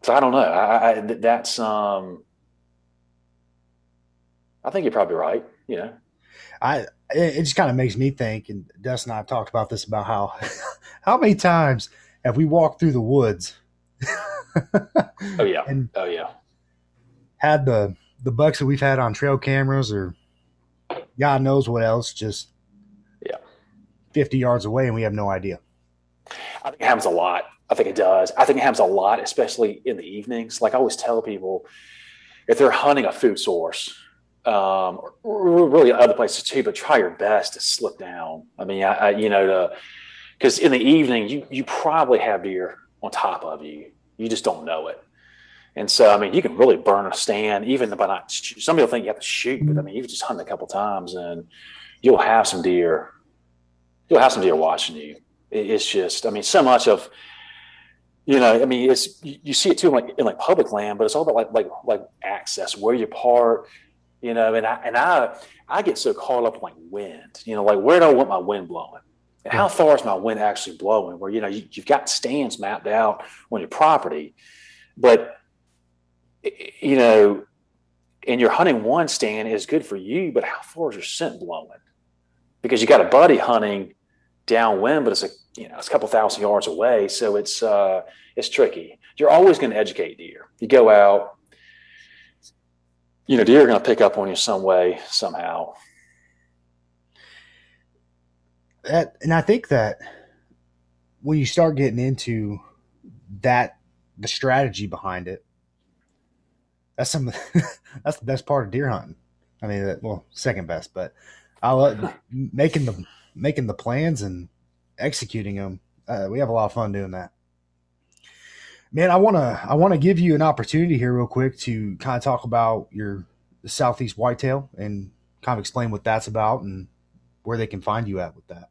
I don't know. I think you're probably right. You know, it just kind of makes me think, and Dustin and I have talked about this, about how many times have we walked through the woods? Oh yeah. Had the bucks that we've had on trail cameras or God knows what else, just 50 yards away, and we have no idea. I think it happens a lot. I think it does. I think it happens a lot, especially in the evenings. Like I always tell people, if they're hunting a food source, or really other places too, but try your best to slip down. I mean, because in the evening you probably have deer on top of you. You just don't know it. And so, I mean, you can really burn a stand, even by not. Some people think you have to shoot, but I mean, you can just hunt a couple times and you'll have some deer. You'll have some deer watching you. It's just, I mean, so much of, you know, I mean, it's you see it too in public land, but it's all about like access, where you park. You know, and I get so caught up in wind, you know, where do I want my wind blowing? And how far is my wind actually blowing? Where, you know, you've got stands mapped out on your property, but, you know, and you're hunting one stand is good for you, but how far is your scent blowing? Because you got a buddy hunting downwind, but it's it's a couple thousand yards away. So it's tricky. You're always going to educate deer. You go out, you know, deer are going to pick up on you some way, somehow. And I think that when you start getting into that, the strategy behind it, that's the best part of deer hunting. I mean, second best, but I love making the plans and executing them. We have a lot of fun doing that. Man, I want to give you an opportunity here real quick to kind of talk about your Southeast Whitetail and kind of explain what that's about and where they can find you at with that.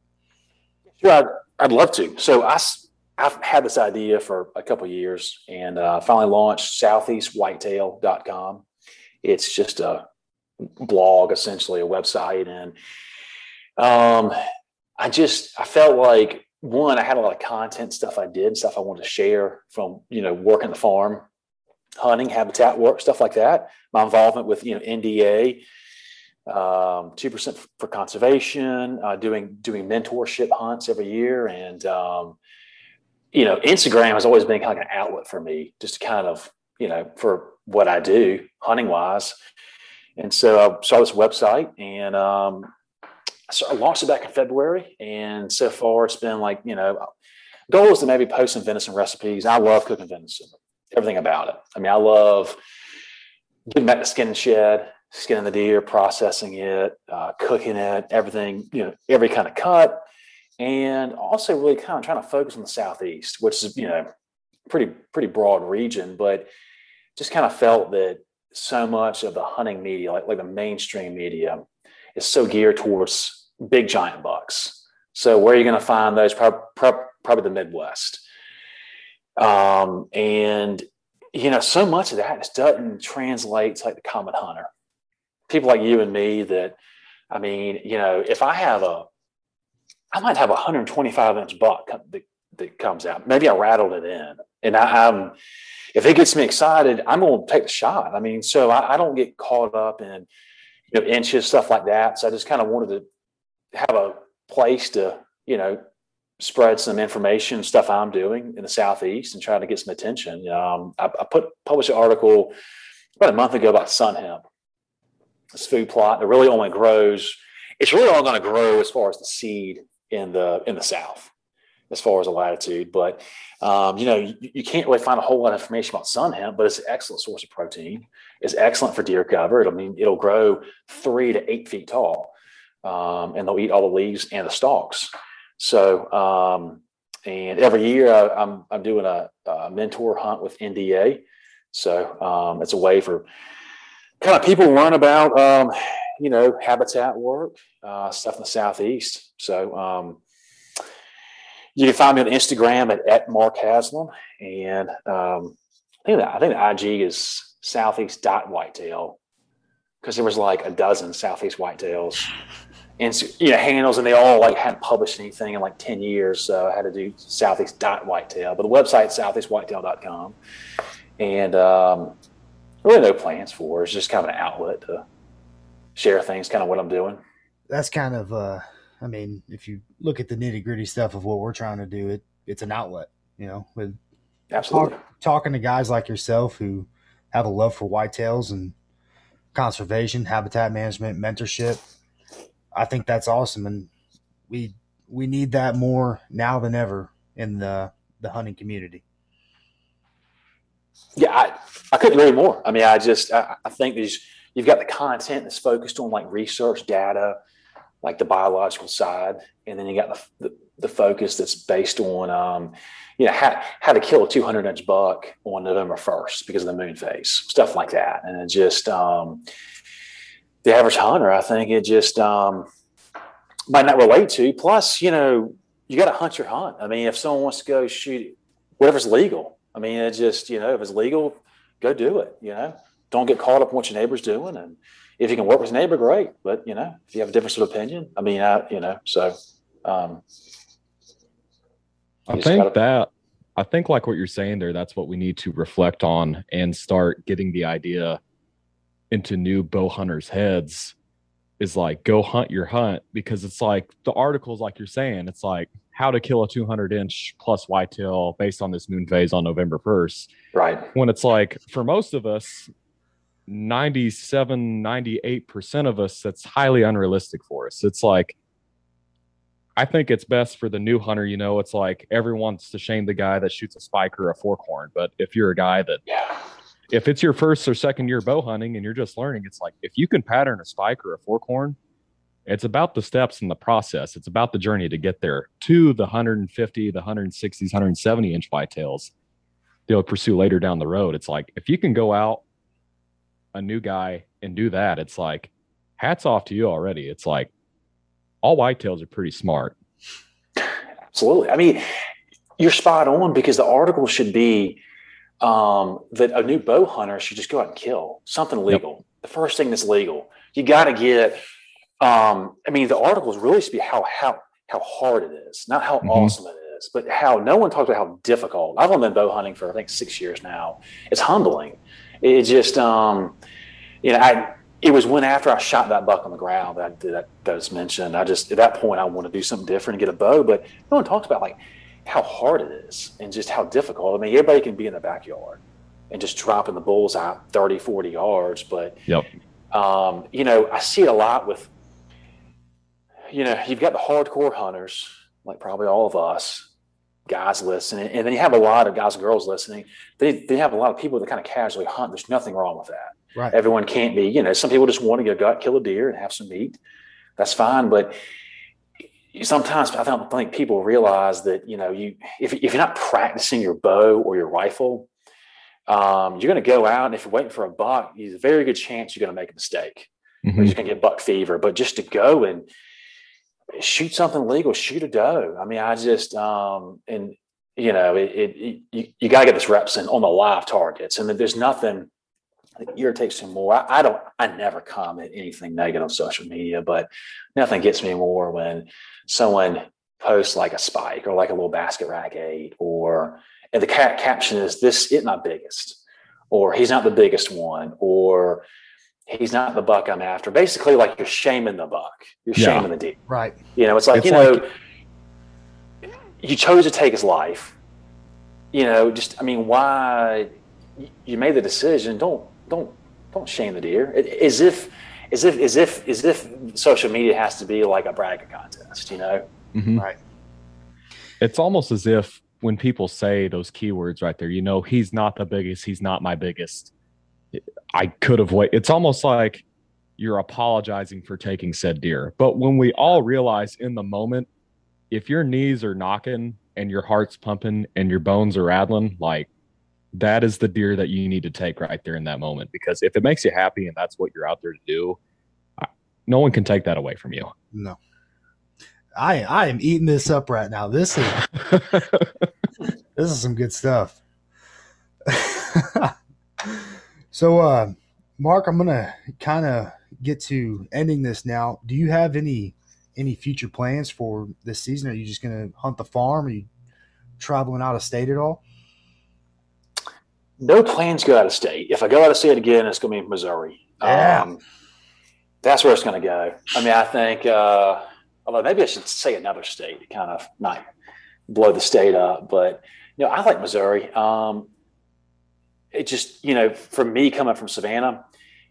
Sure, I'd love to. So I've had this idea for a couple of years, and finally launched southeastwhitetail.com. It's just a blog, essentially a website. And I felt like, one, I had a lot of content stuff I wanted to share from, working the farm, hunting, habitat work, stuff like that. My involvement with, NDA, 2% for conservation, doing mentorship hunts every year. And, Instagram has always been kind of like an outlet for me, just to kind of, for what I do hunting wise. And so I saw this website, and, so I launched it back in February, and so far it's been like, goal is to maybe post some venison recipes. I love cooking venison, everything about it. I mean, I love getting back to skin and shed, skinning the deer, processing it, cooking it, everything, every kind of cut, and also really kind of trying to focus on the Southeast, which is, pretty broad region, but just kind of felt that so much of the hunting media, like the mainstream media, is so geared towards big giant bucks. So where are you going to find those? Probably the Midwest. So much of that just doesn't translate to like the common hunter. People like you and me that, if I might have a 125-inch buck that comes out. Maybe I rattled it in. And if it gets me excited, I'm going to take the shot. I don't get caught up in, inches, stuff like that. So I just kind of wanted to have a place to, spread some information, stuff I'm doing in the Southeast and trying to get some attention. I published an article about a month ago about sun hemp, this food plot that really only grows. It's really only going to grow as far as the seed in the South, as far as the latitude. But, you can't really find a whole lot of information about sun hemp, but it's an excellent source of protein. It's excellent for deer cover. It'll grow 3 to 8 feet tall, and they'll eat all the leaves and the stalks. So, and every year I'm doing a mentor hunt with NDA. So it's a way for kind of people learn about, habitat work, stuff in the Southeast. So, you can find me on Instagram at Mark Haslam, and I think the IG is southeast.whitetail, because there was like a dozen Southeast Whitetails and handles, and they all like hadn't published anything in like 10 years, so I had to do southeast.whitetail. But the website's southeastwhitetail.com, and really no plans for it. It's just kind of an outlet to share things, kind of what I'm doing. That's kind of if you look at the nitty gritty stuff of what we're trying to do, it's an outlet, with absolutely talking to guys like yourself who have a love for whitetails and conservation, habitat management, mentorship. I think that's awesome. And we need that more now than ever in the hunting community. Yeah. I couldn't agree more. I think you've got the content that's focused on like research data, like the biological side, and then you got the focus that's based on, how to kill a 200-inch buck on November 1st because of the moon phase, stuff like that. And it just, the average hunter, I think it just might not relate to. Plus, you got to hunt your hunt. If someone wants to go shoot whatever's legal, it just, if it's legal, go do it, Don't get caught up on what your neighbor's doing, and if you can work with a neighbor, great. But, if you have a different sort of opinion, I think like what you're saying there, that's what we need to reflect on and start getting the idea into new bow hunters' heads, is like, go hunt your hunt, because it's like the articles, like you're saying, it's like how to kill a 200-inch plus whitetail based on this moon phase on November 1st. Right. When it's like, for most of us, 98% of us, that's highly unrealistic for us. It's like, I think it's best for the new hunter. It's like everyone wants to shame the guy that shoots a spike or a forkhorn. But if you're a guy that, if it's your first or second year bow hunting and you're just learning, it's like, if you can pattern a spike or a forkhorn, It's about the steps in the process. It's about the journey to get there to the 150, the 160s, 170 inch whitetails they'll pursue later down the road. It's like, if you can go out a new guy and do that, it's like, hats off to you already. It's like, all whitetails are pretty smart. Absolutely. I mean, you're spot on, because the article should be that a new bow hunter should just go out and kill something legal. Yep. The first thing that's legal. You got to get, I mean, the article is really to be how hard it is, not how awesome it is, but how no one talks about how difficult. I've only been bow hunting for, I think, 6 years now. It's humbling. It just, you know, it was when after I shot that buck on the ground that was mentioned. I just, at that point, I want to do something different and get a bow, but no one talks about like how hard it is and just how difficult. I mean, everybody can be in the backyard and just dropping the bullseye 30, 40 yards. But, yep. You know, I see it a lot with, you know, you've got the hardcore hunters, like probably all of us, guys listening, and then you have a lot of guys and girls listening. They have a lot of people that kind of casually hunt. There's nothing wrong with that. Right. Everyone can't be, you know, some people just want to go out, kill a deer and have some meat. That's fine. But sometimes I don't think people realize that, you know, if you're not practicing your bow or your rifle, you're going to go out, and if you're waiting for a buck, there's a very good chance you're going to make a mistake. You're just going to get buck fever. But just to go and shoot something legal, shoot a doe. I mean, I just, and you know, you got to get this reps in on the live targets. And there's nothing that irritates me more. I never comment anything negative on social media, but nothing gets me more when someone posts like a spike or like a little basket rack 8, or, and the caption is, this is my biggest, or he's not the biggest one, or he's not the buck I'm after. Basically, like, you're shaming the buck. You're shaming the deer. Right. You know, it's like, you chose to take his life. You know, just, I mean, why? You made the decision. Don't shame the deer. As if social media has to be like a bragging contest, you know? Right. It's almost as if when people say those keywords right there, you know, he's not the biggest, he's not my biggest. I could have waited. It's almost like you're apologizing for taking said deer. But when we all realize in the moment, if your knees are knocking and your heart's pumping and your bones are rattling, like, that is the deer that you need to take right there in that moment. Because if it makes you happy and that's what you're out there to do, no one can take that away from you. No. I am eating this up right now. This is this is some good stuff. So, Mark, I'm going to kind of get to ending this now. Do you have any future plans for this season? Are you just going to hunt the farm? Are you traveling out of state at all? No plans to go out of state. If I go out of state again, it's going to be Missouri. Yeah. That's where it's going to go. I mean, I think, although maybe I should say another state to kind of not blow the state up. But, you know, I like Missouri. It just, you know, for me coming from Savannah,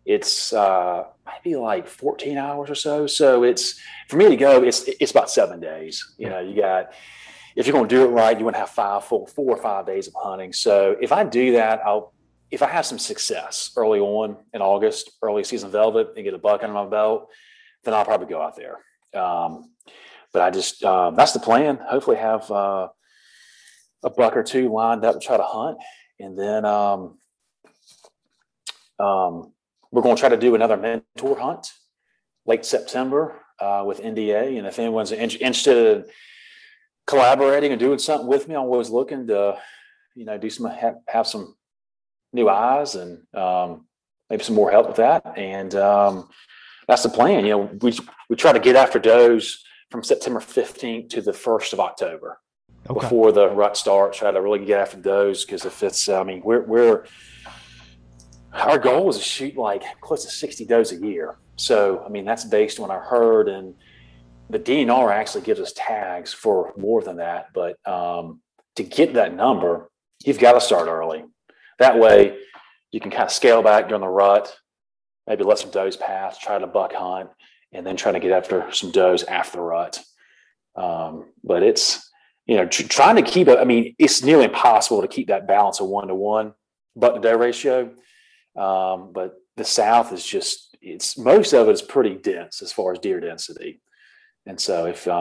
it's maybe like 14 hours or so. So it's, for me to go, it's about 7 days. You know, you got, if you're going to do it right, you want to have 4 or 5 days of hunting. So if I do that, if I have some success early on in August, early season velvet, and get a buck under my belt, then I'll probably go out there. But I just, that's the plan. Hopefully have a buck or two lined up and try to hunt. And then we're going to try to do another mentor hunt late September with NDA. And if anyone's interested in collaborating and doing something with me, I'm always looking to, you know, do some have some new eyes and maybe some more help with that. And that's the plan. You know, we try to get after does from September 15th to the 1st of October. Okay. Before the rut starts, try to really get after those, because if it's, I mean, our goal is to shoot like close to 60 does a year. So, I mean, that's based on our herd, and the DNR actually gives us tags for more than that. But to get that number, you've got to start early. That way you can kind of scale back during the rut, maybe let some does pass, try to buck hunt, and then try to get after some does after the rut. But it's, you know, trying to keep it. I mean, it's nearly impossible to keep that balance of 1-to-1 buck to doe ratio. But the South is just it's most of it's pretty dense as far as deer density. And so if, you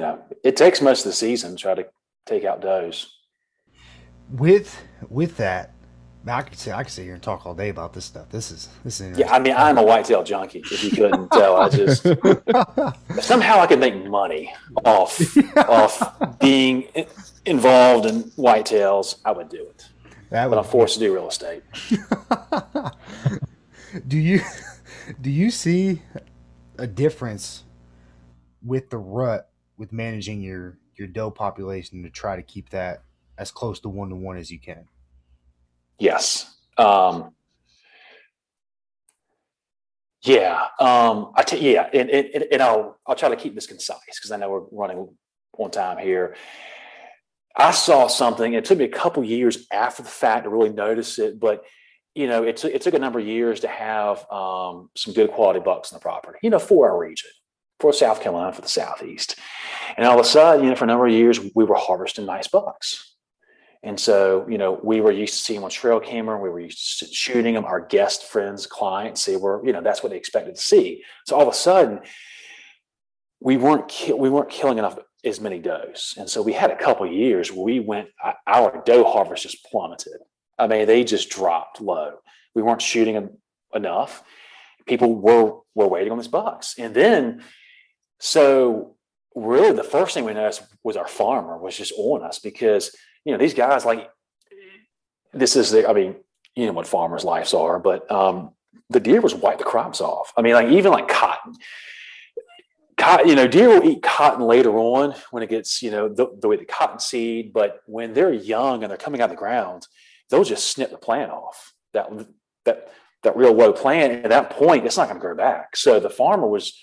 know, it takes most of the season to try to take out does. With that, I could sit here and talk all day about this stuff. This is interesting. Yeah, I mean, I'm a whitetail junkie. If you couldn't tell, I just somehow I could make money off being involved in whitetails. I would do it, but I'm forced to do real estate. Do you see a difference with the rut with managing your doe population to try to keep that as close to 1-to-1 as you can? Yes. And I'll try to keep this concise because I know we're running on time here. I saw something. It took me a couple years after the fact to really notice it, but you know, it took a number of years to have some good quality bucks on the property. You know, for our region, for South Carolina, for the Southeast, and all of a sudden, you know, for a number of years, we were harvesting nice bucks. And so, you know, we were used to seeing on trail camera, we were used to shooting them. Our guest friends, clients, they were, you know, that's what they expected to see. So all of a sudden, we weren't killing enough, as many does. And so we had a couple of years where our doe harvest just plummeted. I mean, they just dropped low. We weren't shooting them enough. People were waiting on these bucks. And then, so really the first thing we noticed was our farmer was just on us because, you know, these guys, like, this is the, I mean, you know what farmers' lives are, but the deer was wipe the crops off. I mean, like, even like cotton, you know, deer will eat cotton later on when it gets, you know, the way the cotton seed, but when they're young and they're coming out of the ground, they'll just snip the plant off, that real low plant. And at that point, it's not going to grow back. So the farmer was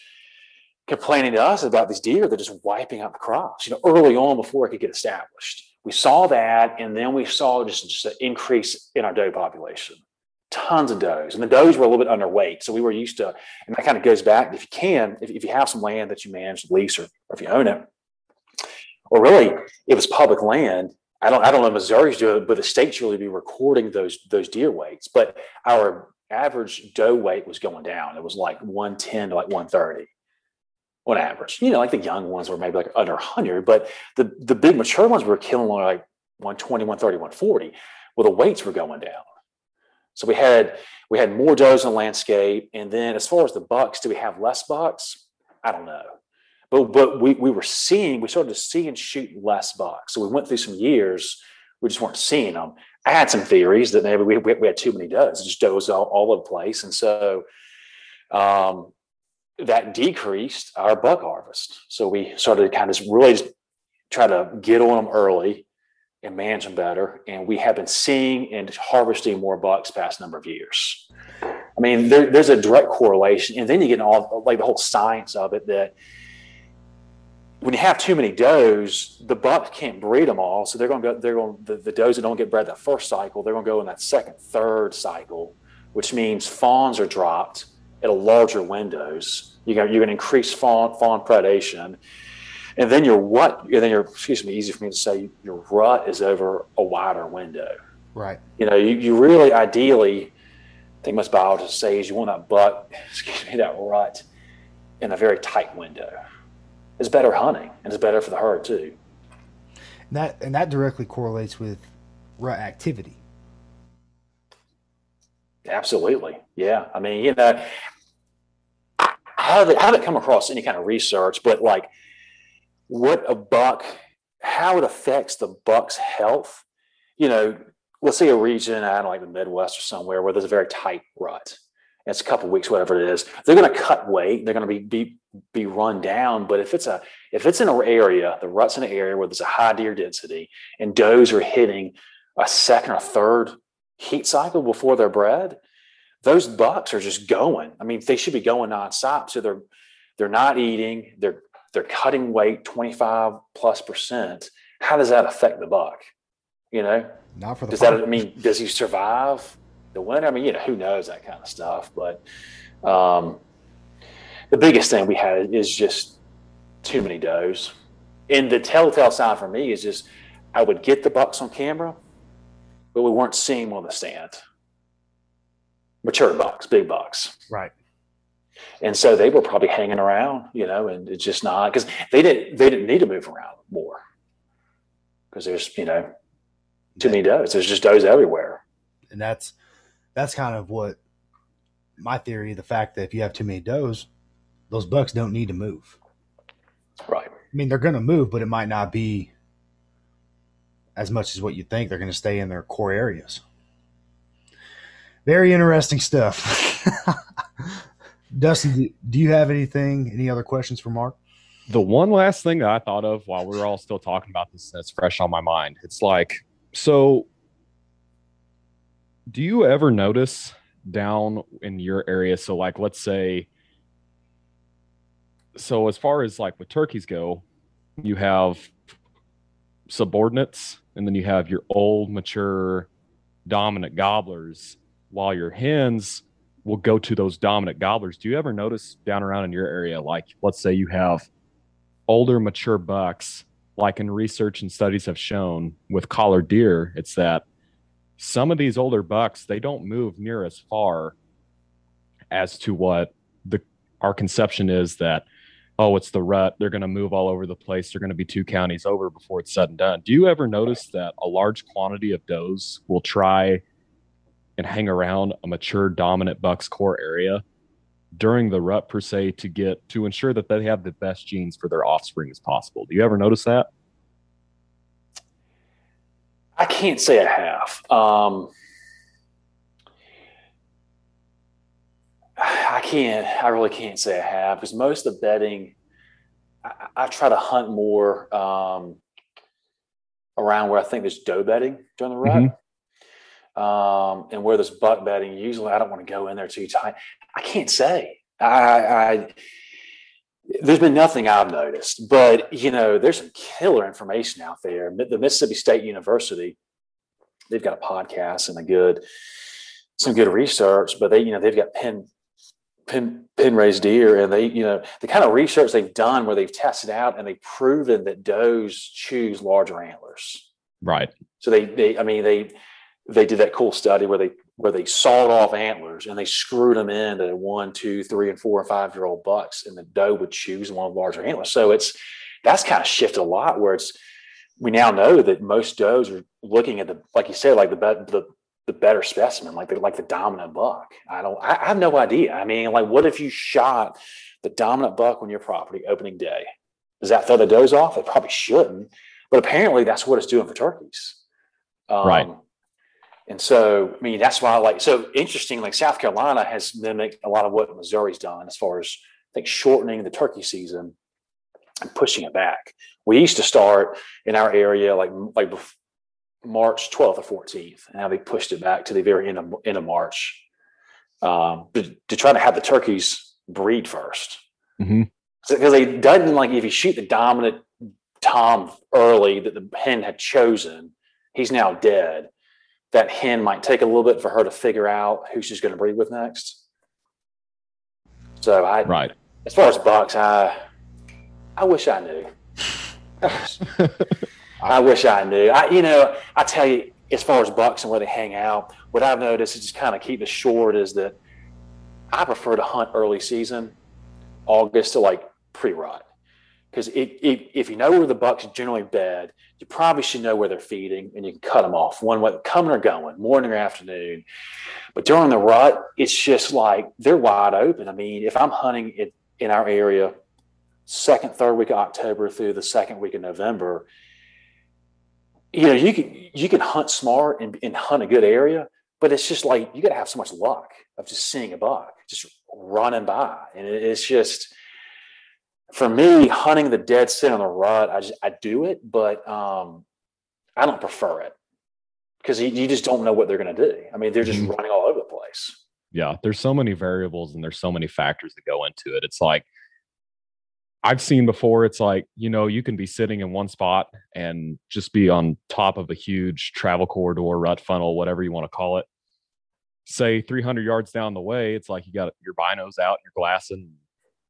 complaining to us about these deer. They're just wiping out the crops, you know, early on before it could get established. We saw that, and then we saw just an increase in our doe population. Tons of does. And the does were a little bit underweight. So we were used to, and that kind of goes back, if you have some land that you manage, lease, or if you own it, or really, it was public land. I don't know if Missouri's doing it, but the states really be recording those deer weights. But our average doe weight was going down. It was like 110 to like 130. On average, you know, like the young ones were maybe like under 100, but the big mature ones were killing like 120, 130, 140. Well, the weights were going down. So we had more does in the landscape. And then as far as the bucks, do we have less bucks? I don't know. But we started to see and shoot less bucks. So we went through some years, we just weren't seeing them. I had some theories that maybe we had too many does, just does all over the place. And so, that decreased our buck harvest. So we started to kind of really just try to get on them early and manage them better. And we have been seeing and harvesting more bucks past number of years. I mean, there's a direct correlation. And then you get all like the whole science of it, that when you have too many does, the bucks can't breed them all. So the does that don't get bred that first cycle, they're going to go in that second, third cycle, which means fawns are dropped at a larger windows. You're going to increase fawn predation, and then your rut is over a wider window. Right. You know, you really ideally, I think most biologists say, is you want that rut in a very tight window. It's better hunting, and it's better for the herd too. And that directly correlates with rut activity. Absolutely. Yeah. I mean, you know, I haven't come across any kind of research, but like how it affects the buck's health. You know, let's say a region, I don't know, like the Midwest or somewhere where there's a very tight rut. It's a couple of weeks, whatever it is. They're going to cut weight. They're going to be run down. But if it's in an area, the rut's in an area where there's a high deer density and does are hitting a second or third heat cycle before they're bred, those bucks are just going. I mean, they should be going nonstop. So they're not eating. They're cutting weight 25%+. How does that affect the buck? You know, not for the. Does that? I mean, does he survive the winter? I mean, you know, who knows that kind of stuff. But the biggest thing we had is just too many does, and the telltale sign for me is just I would get the bucks on camera, but we weren't seeing them on the stand. mature bucks, big bucks. Right. And so they were probably hanging around, you know, and it's just not, because they didn't need to move around more, because there's, you know, too many does. There's just does everywhere. And that's kind of what my theory, the fact that if you have too many does, those bucks don't need to move. Right. I mean, they're going to move, but it might not be as much as what you think. They're going to stay in their core areas. Very interesting stuff. Dustin, do you have anything, any other questions for Mark? The one last thing that I thought of while we were all still talking about this, that's fresh on my mind. It's like, so do you ever notice down in your area? So like, let's say, so as far as like with turkeys go, you have subordinates and then you have your old, mature, dominant gobblers, while your hens will go to those dominant gobblers. Do you ever notice down around in your area, like let's say you have older, mature bucks, like in research and studies have shown with collared deer, it's that some of these older bucks, they don't move near as far as to what our conception is that, oh, it's the rut. They're going to move all over the place. They're going to be two counties over before it's said and done. Do you ever notice that a large quantity of does will try and hang around a mature dominant buck's core area during the rut per se to ensure that they have the best genes for their offspring as possible? Do you ever notice that? I can't say I have. I really can't say I have, because most of the bedding, I try to hunt more around where I think there's doe bedding during the rut. Mm-hmm. And where there's buck bedding, usually I don't want to go in there too tight. I can't say. There's been nothing I've noticed, but, you know, there's some killer information out there. The Mississippi State University, they've got a podcast and some good research, but they, you know, they've got pen raised deer, and they, you know, the kind of research they've done where they've tested out and they've proven that does choose larger antlers. Right. So they did that cool study where they sawed off antlers and they screwed them into 1, 2, 3, and 4, and 5 year old bucks, and the doe would choose one of the larger antlers. So that's kind of shifted a lot, where we now know that most does are looking at like you said, like the better specimen, like the dominant buck. I have no idea. I mean, like, what if you shot the dominant buck on your property opening day? Does that throw the does off? It probably shouldn't, but apparently that's what it's doing for turkeys. Right. And so, I mean, that's why so interesting, like South Carolina has mimicked a lot of what Missouri's done as far as I think shortening the turkey season and pushing it back. We used to start in our area, like before March 12th or 14th, and now they pushed it back to the very end of March to try to have the turkeys breed first. Mm-hmm. Because they doesn't, like, if you shoot the dominant tom early that the hen had chosen, he's now dead. That hen might take a little bit for her to figure out who she's going to breed with next. So as far as bucks, I wish I knew. I wish I knew. I tell you, as far as bucks and where they hang out, what I've noticed is, just kind of keep it short, is that I prefer to hunt early season, August to like pre-rut. Because if you know where the bucks generally bed, you probably should know where they're feeding, and you can cut them off one way, coming or going, morning or afternoon. But during the rut, it's just like they're wide open. I mean, if I'm hunting it in our area, second, third week of October through the second week of November, you know, you can hunt smart and hunt a good area, but it's just like you got to have so much luck of just seeing a buck just running by, and it's just, for me, hunting the dead center on the rut, I do it, but I don't prefer it, because you just don't know what they're going to do. I mean, they're just running all over the place. Yeah, there's so many variables and there's so many factors that go into it. It's like, I've seen before, it's like, you know, you can be sitting in one spot and just be on top of a huge travel corridor, rut funnel, whatever you want to call it. Say 300 yards down the way, it's like you got your binos out, your glass, and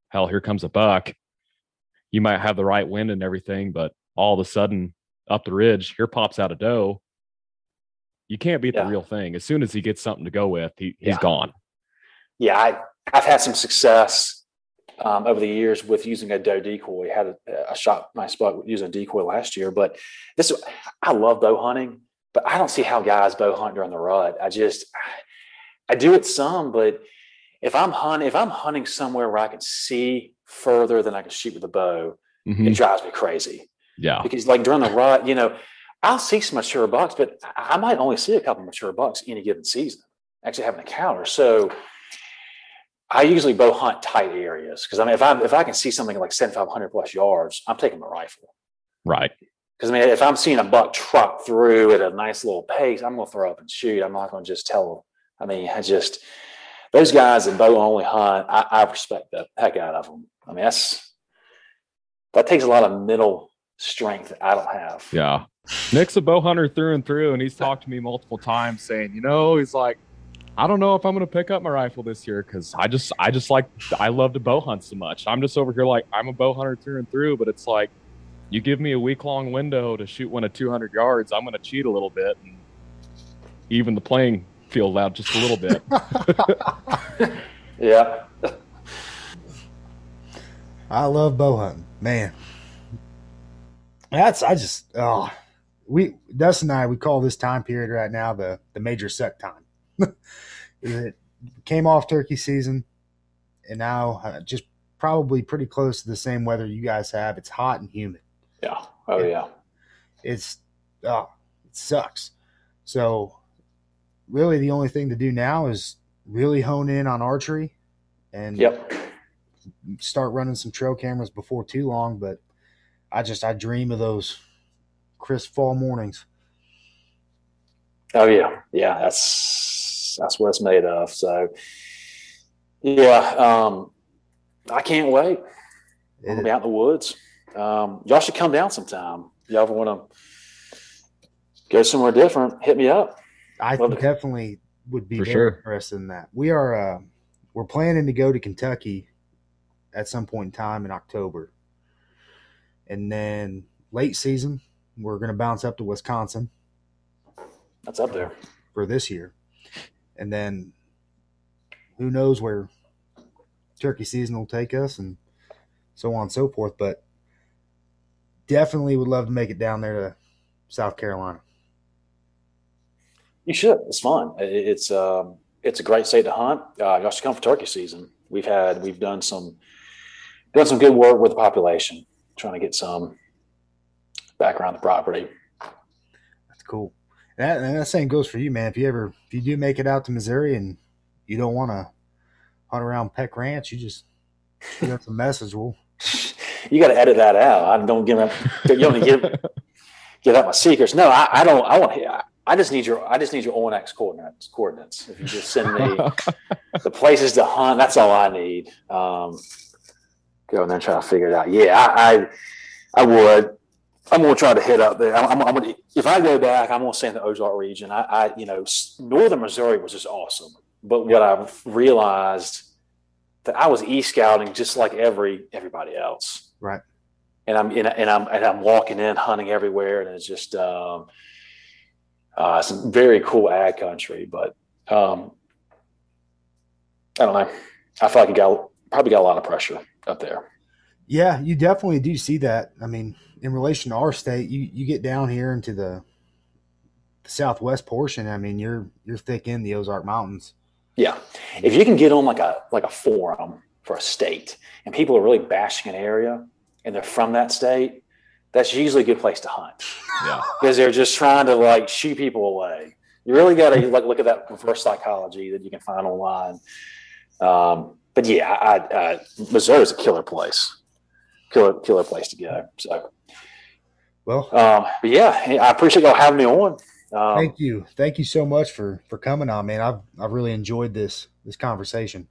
hell, here comes a buck. You might have the right wind and everything, but all of a sudden, up the ridge, here pops out a doe. You can't beat the real thing. As soon as he gets something to go with, he's gone. yeah, I've had some success over the years with using a doe decoy. Had a shot my spot using a decoy last year, but I love bow hunting, but I don't see how guys bow hunt during the rut. I do it some, but if I'm hunting somewhere where I can see further than I can shoot with a bow, mm-hmm. it drives me crazy. Yeah. Because like during the rut, you know, I'll see some mature bucks, but I might only see a couple mature bucks any given season, actually having a counter. So I usually bow hunt tight areas. Cause I mean, if I can see something like 7,500 plus yards, I'm taking my rifle. Right. Cause I mean, if I'm seeing a buck trot through at a nice little pace, I'm going to throw up and shoot. I'm not going to just tell them. I mean, those guys that bow only hunt, I respect the heck out of them. I mean, that takes a lot of middle strength that I don't have. Yeah. Nick's a bow hunter through and through, and he's talked to me multiple times saying, you know, he's like, I don't know if I'm going to pick up my rifle this year because I love to bow hunt so much. I'm just over here like, I'm a bow hunter through and through, but it's like, you give me a week-long window to shoot one at 200 yards, I'm going to cheat a little bit and even the playing field out just a little bit. Yeah. I love bow hunting, man. Dustin and I, we call this time period right now the major suck time. It came off turkey season, and now just probably pretty close to the same weather you guys have. It's hot and humid. Yeah. Oh, and yeah. It sucks. So really the only thing to do now is really hone in on archery and yep. start running some trail cameras before too long, but I dream of those crisp fall mornings. Oh yeah. Yeah. That's what it's made of. So yeah. I can't wait. I'm gonna be out in the woods. Y'all should come down sometime. Y'all ever want to go somewhere different, hit me up. I definitely would be interested in that. We are, we're planning to go to Kentucky at some point in time in October. And then late season, we're going to bounce up to Wisconsin. That's up there for this year. And then who knows where turkey season will take us and so on and so forth. But definitely would love to make it down there to South Carolina. You should. It's fun. It's a great state to hunt. Y'all should come for turkey season. We've done some good work with the population, trying to get some back around the property. That's cool. And that same goes for you, man. If you do make it out to Missouri and you don't want to hunt around Peck Ranch, you just shoot us a message. You got to edit that out. I don't give up. You don't give out my secrets. No, I don't. I just need your ONX coordinates. If you just send me the places to hunt, that's all I need. Go and then try to figure it out. Yeah, I would. I'm gonna try to hit up there. I'm gonna, if I go back, I'm gonna stay in the Ozark region. Northern Missouri was just awesome. But what I've realized that I was e-scouting just like everybody else. Right. And I'm walking in hunting everywhere, and it's just some very cool ag country. But I don't know. I feel like you probably got a lot of pressure up there. Yeah, you definitely do see that. I mean, in relation to our state, you get down here into the southwest portion. I mean, you're thick in the Ozark Mountains. Yeah, if you can get on like a forum for a state, and people are really bashing an area, and they're from that state, that's usually a good place to hunt. Yeah, because they're just trying to like shoo people away. You really got to like look at that reverse psychology that you can find online. But yeah, Missouri is a killer place to go. So, well, but yeah, I appreciate y'all having me on. Thank you so much for coming on, man. I've really enjoyed this conversation.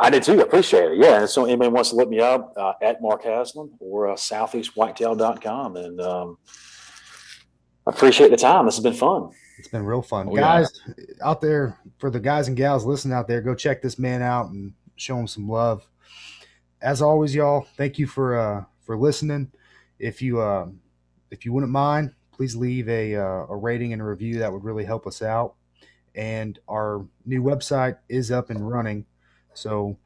I did too. I appreciate it. Yeah, and so anybody wants to look me up at Mark Haslam or southeastwhitetail.com, and I appreciate the time. This has been fun. It's been real fun. Guys out there, for the guys and gals listening out there, go check this man out and show him some love. As always, y'all, thank you for listening. If you wouldn't mind, please leave a rating and a review. That would really help us out. and our new website is up and running. So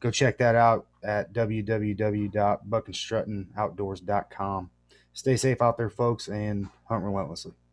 go check that out at www.buckandstruttingoutdoors.com. Stay safe out there, folks, and hunt relentlessly.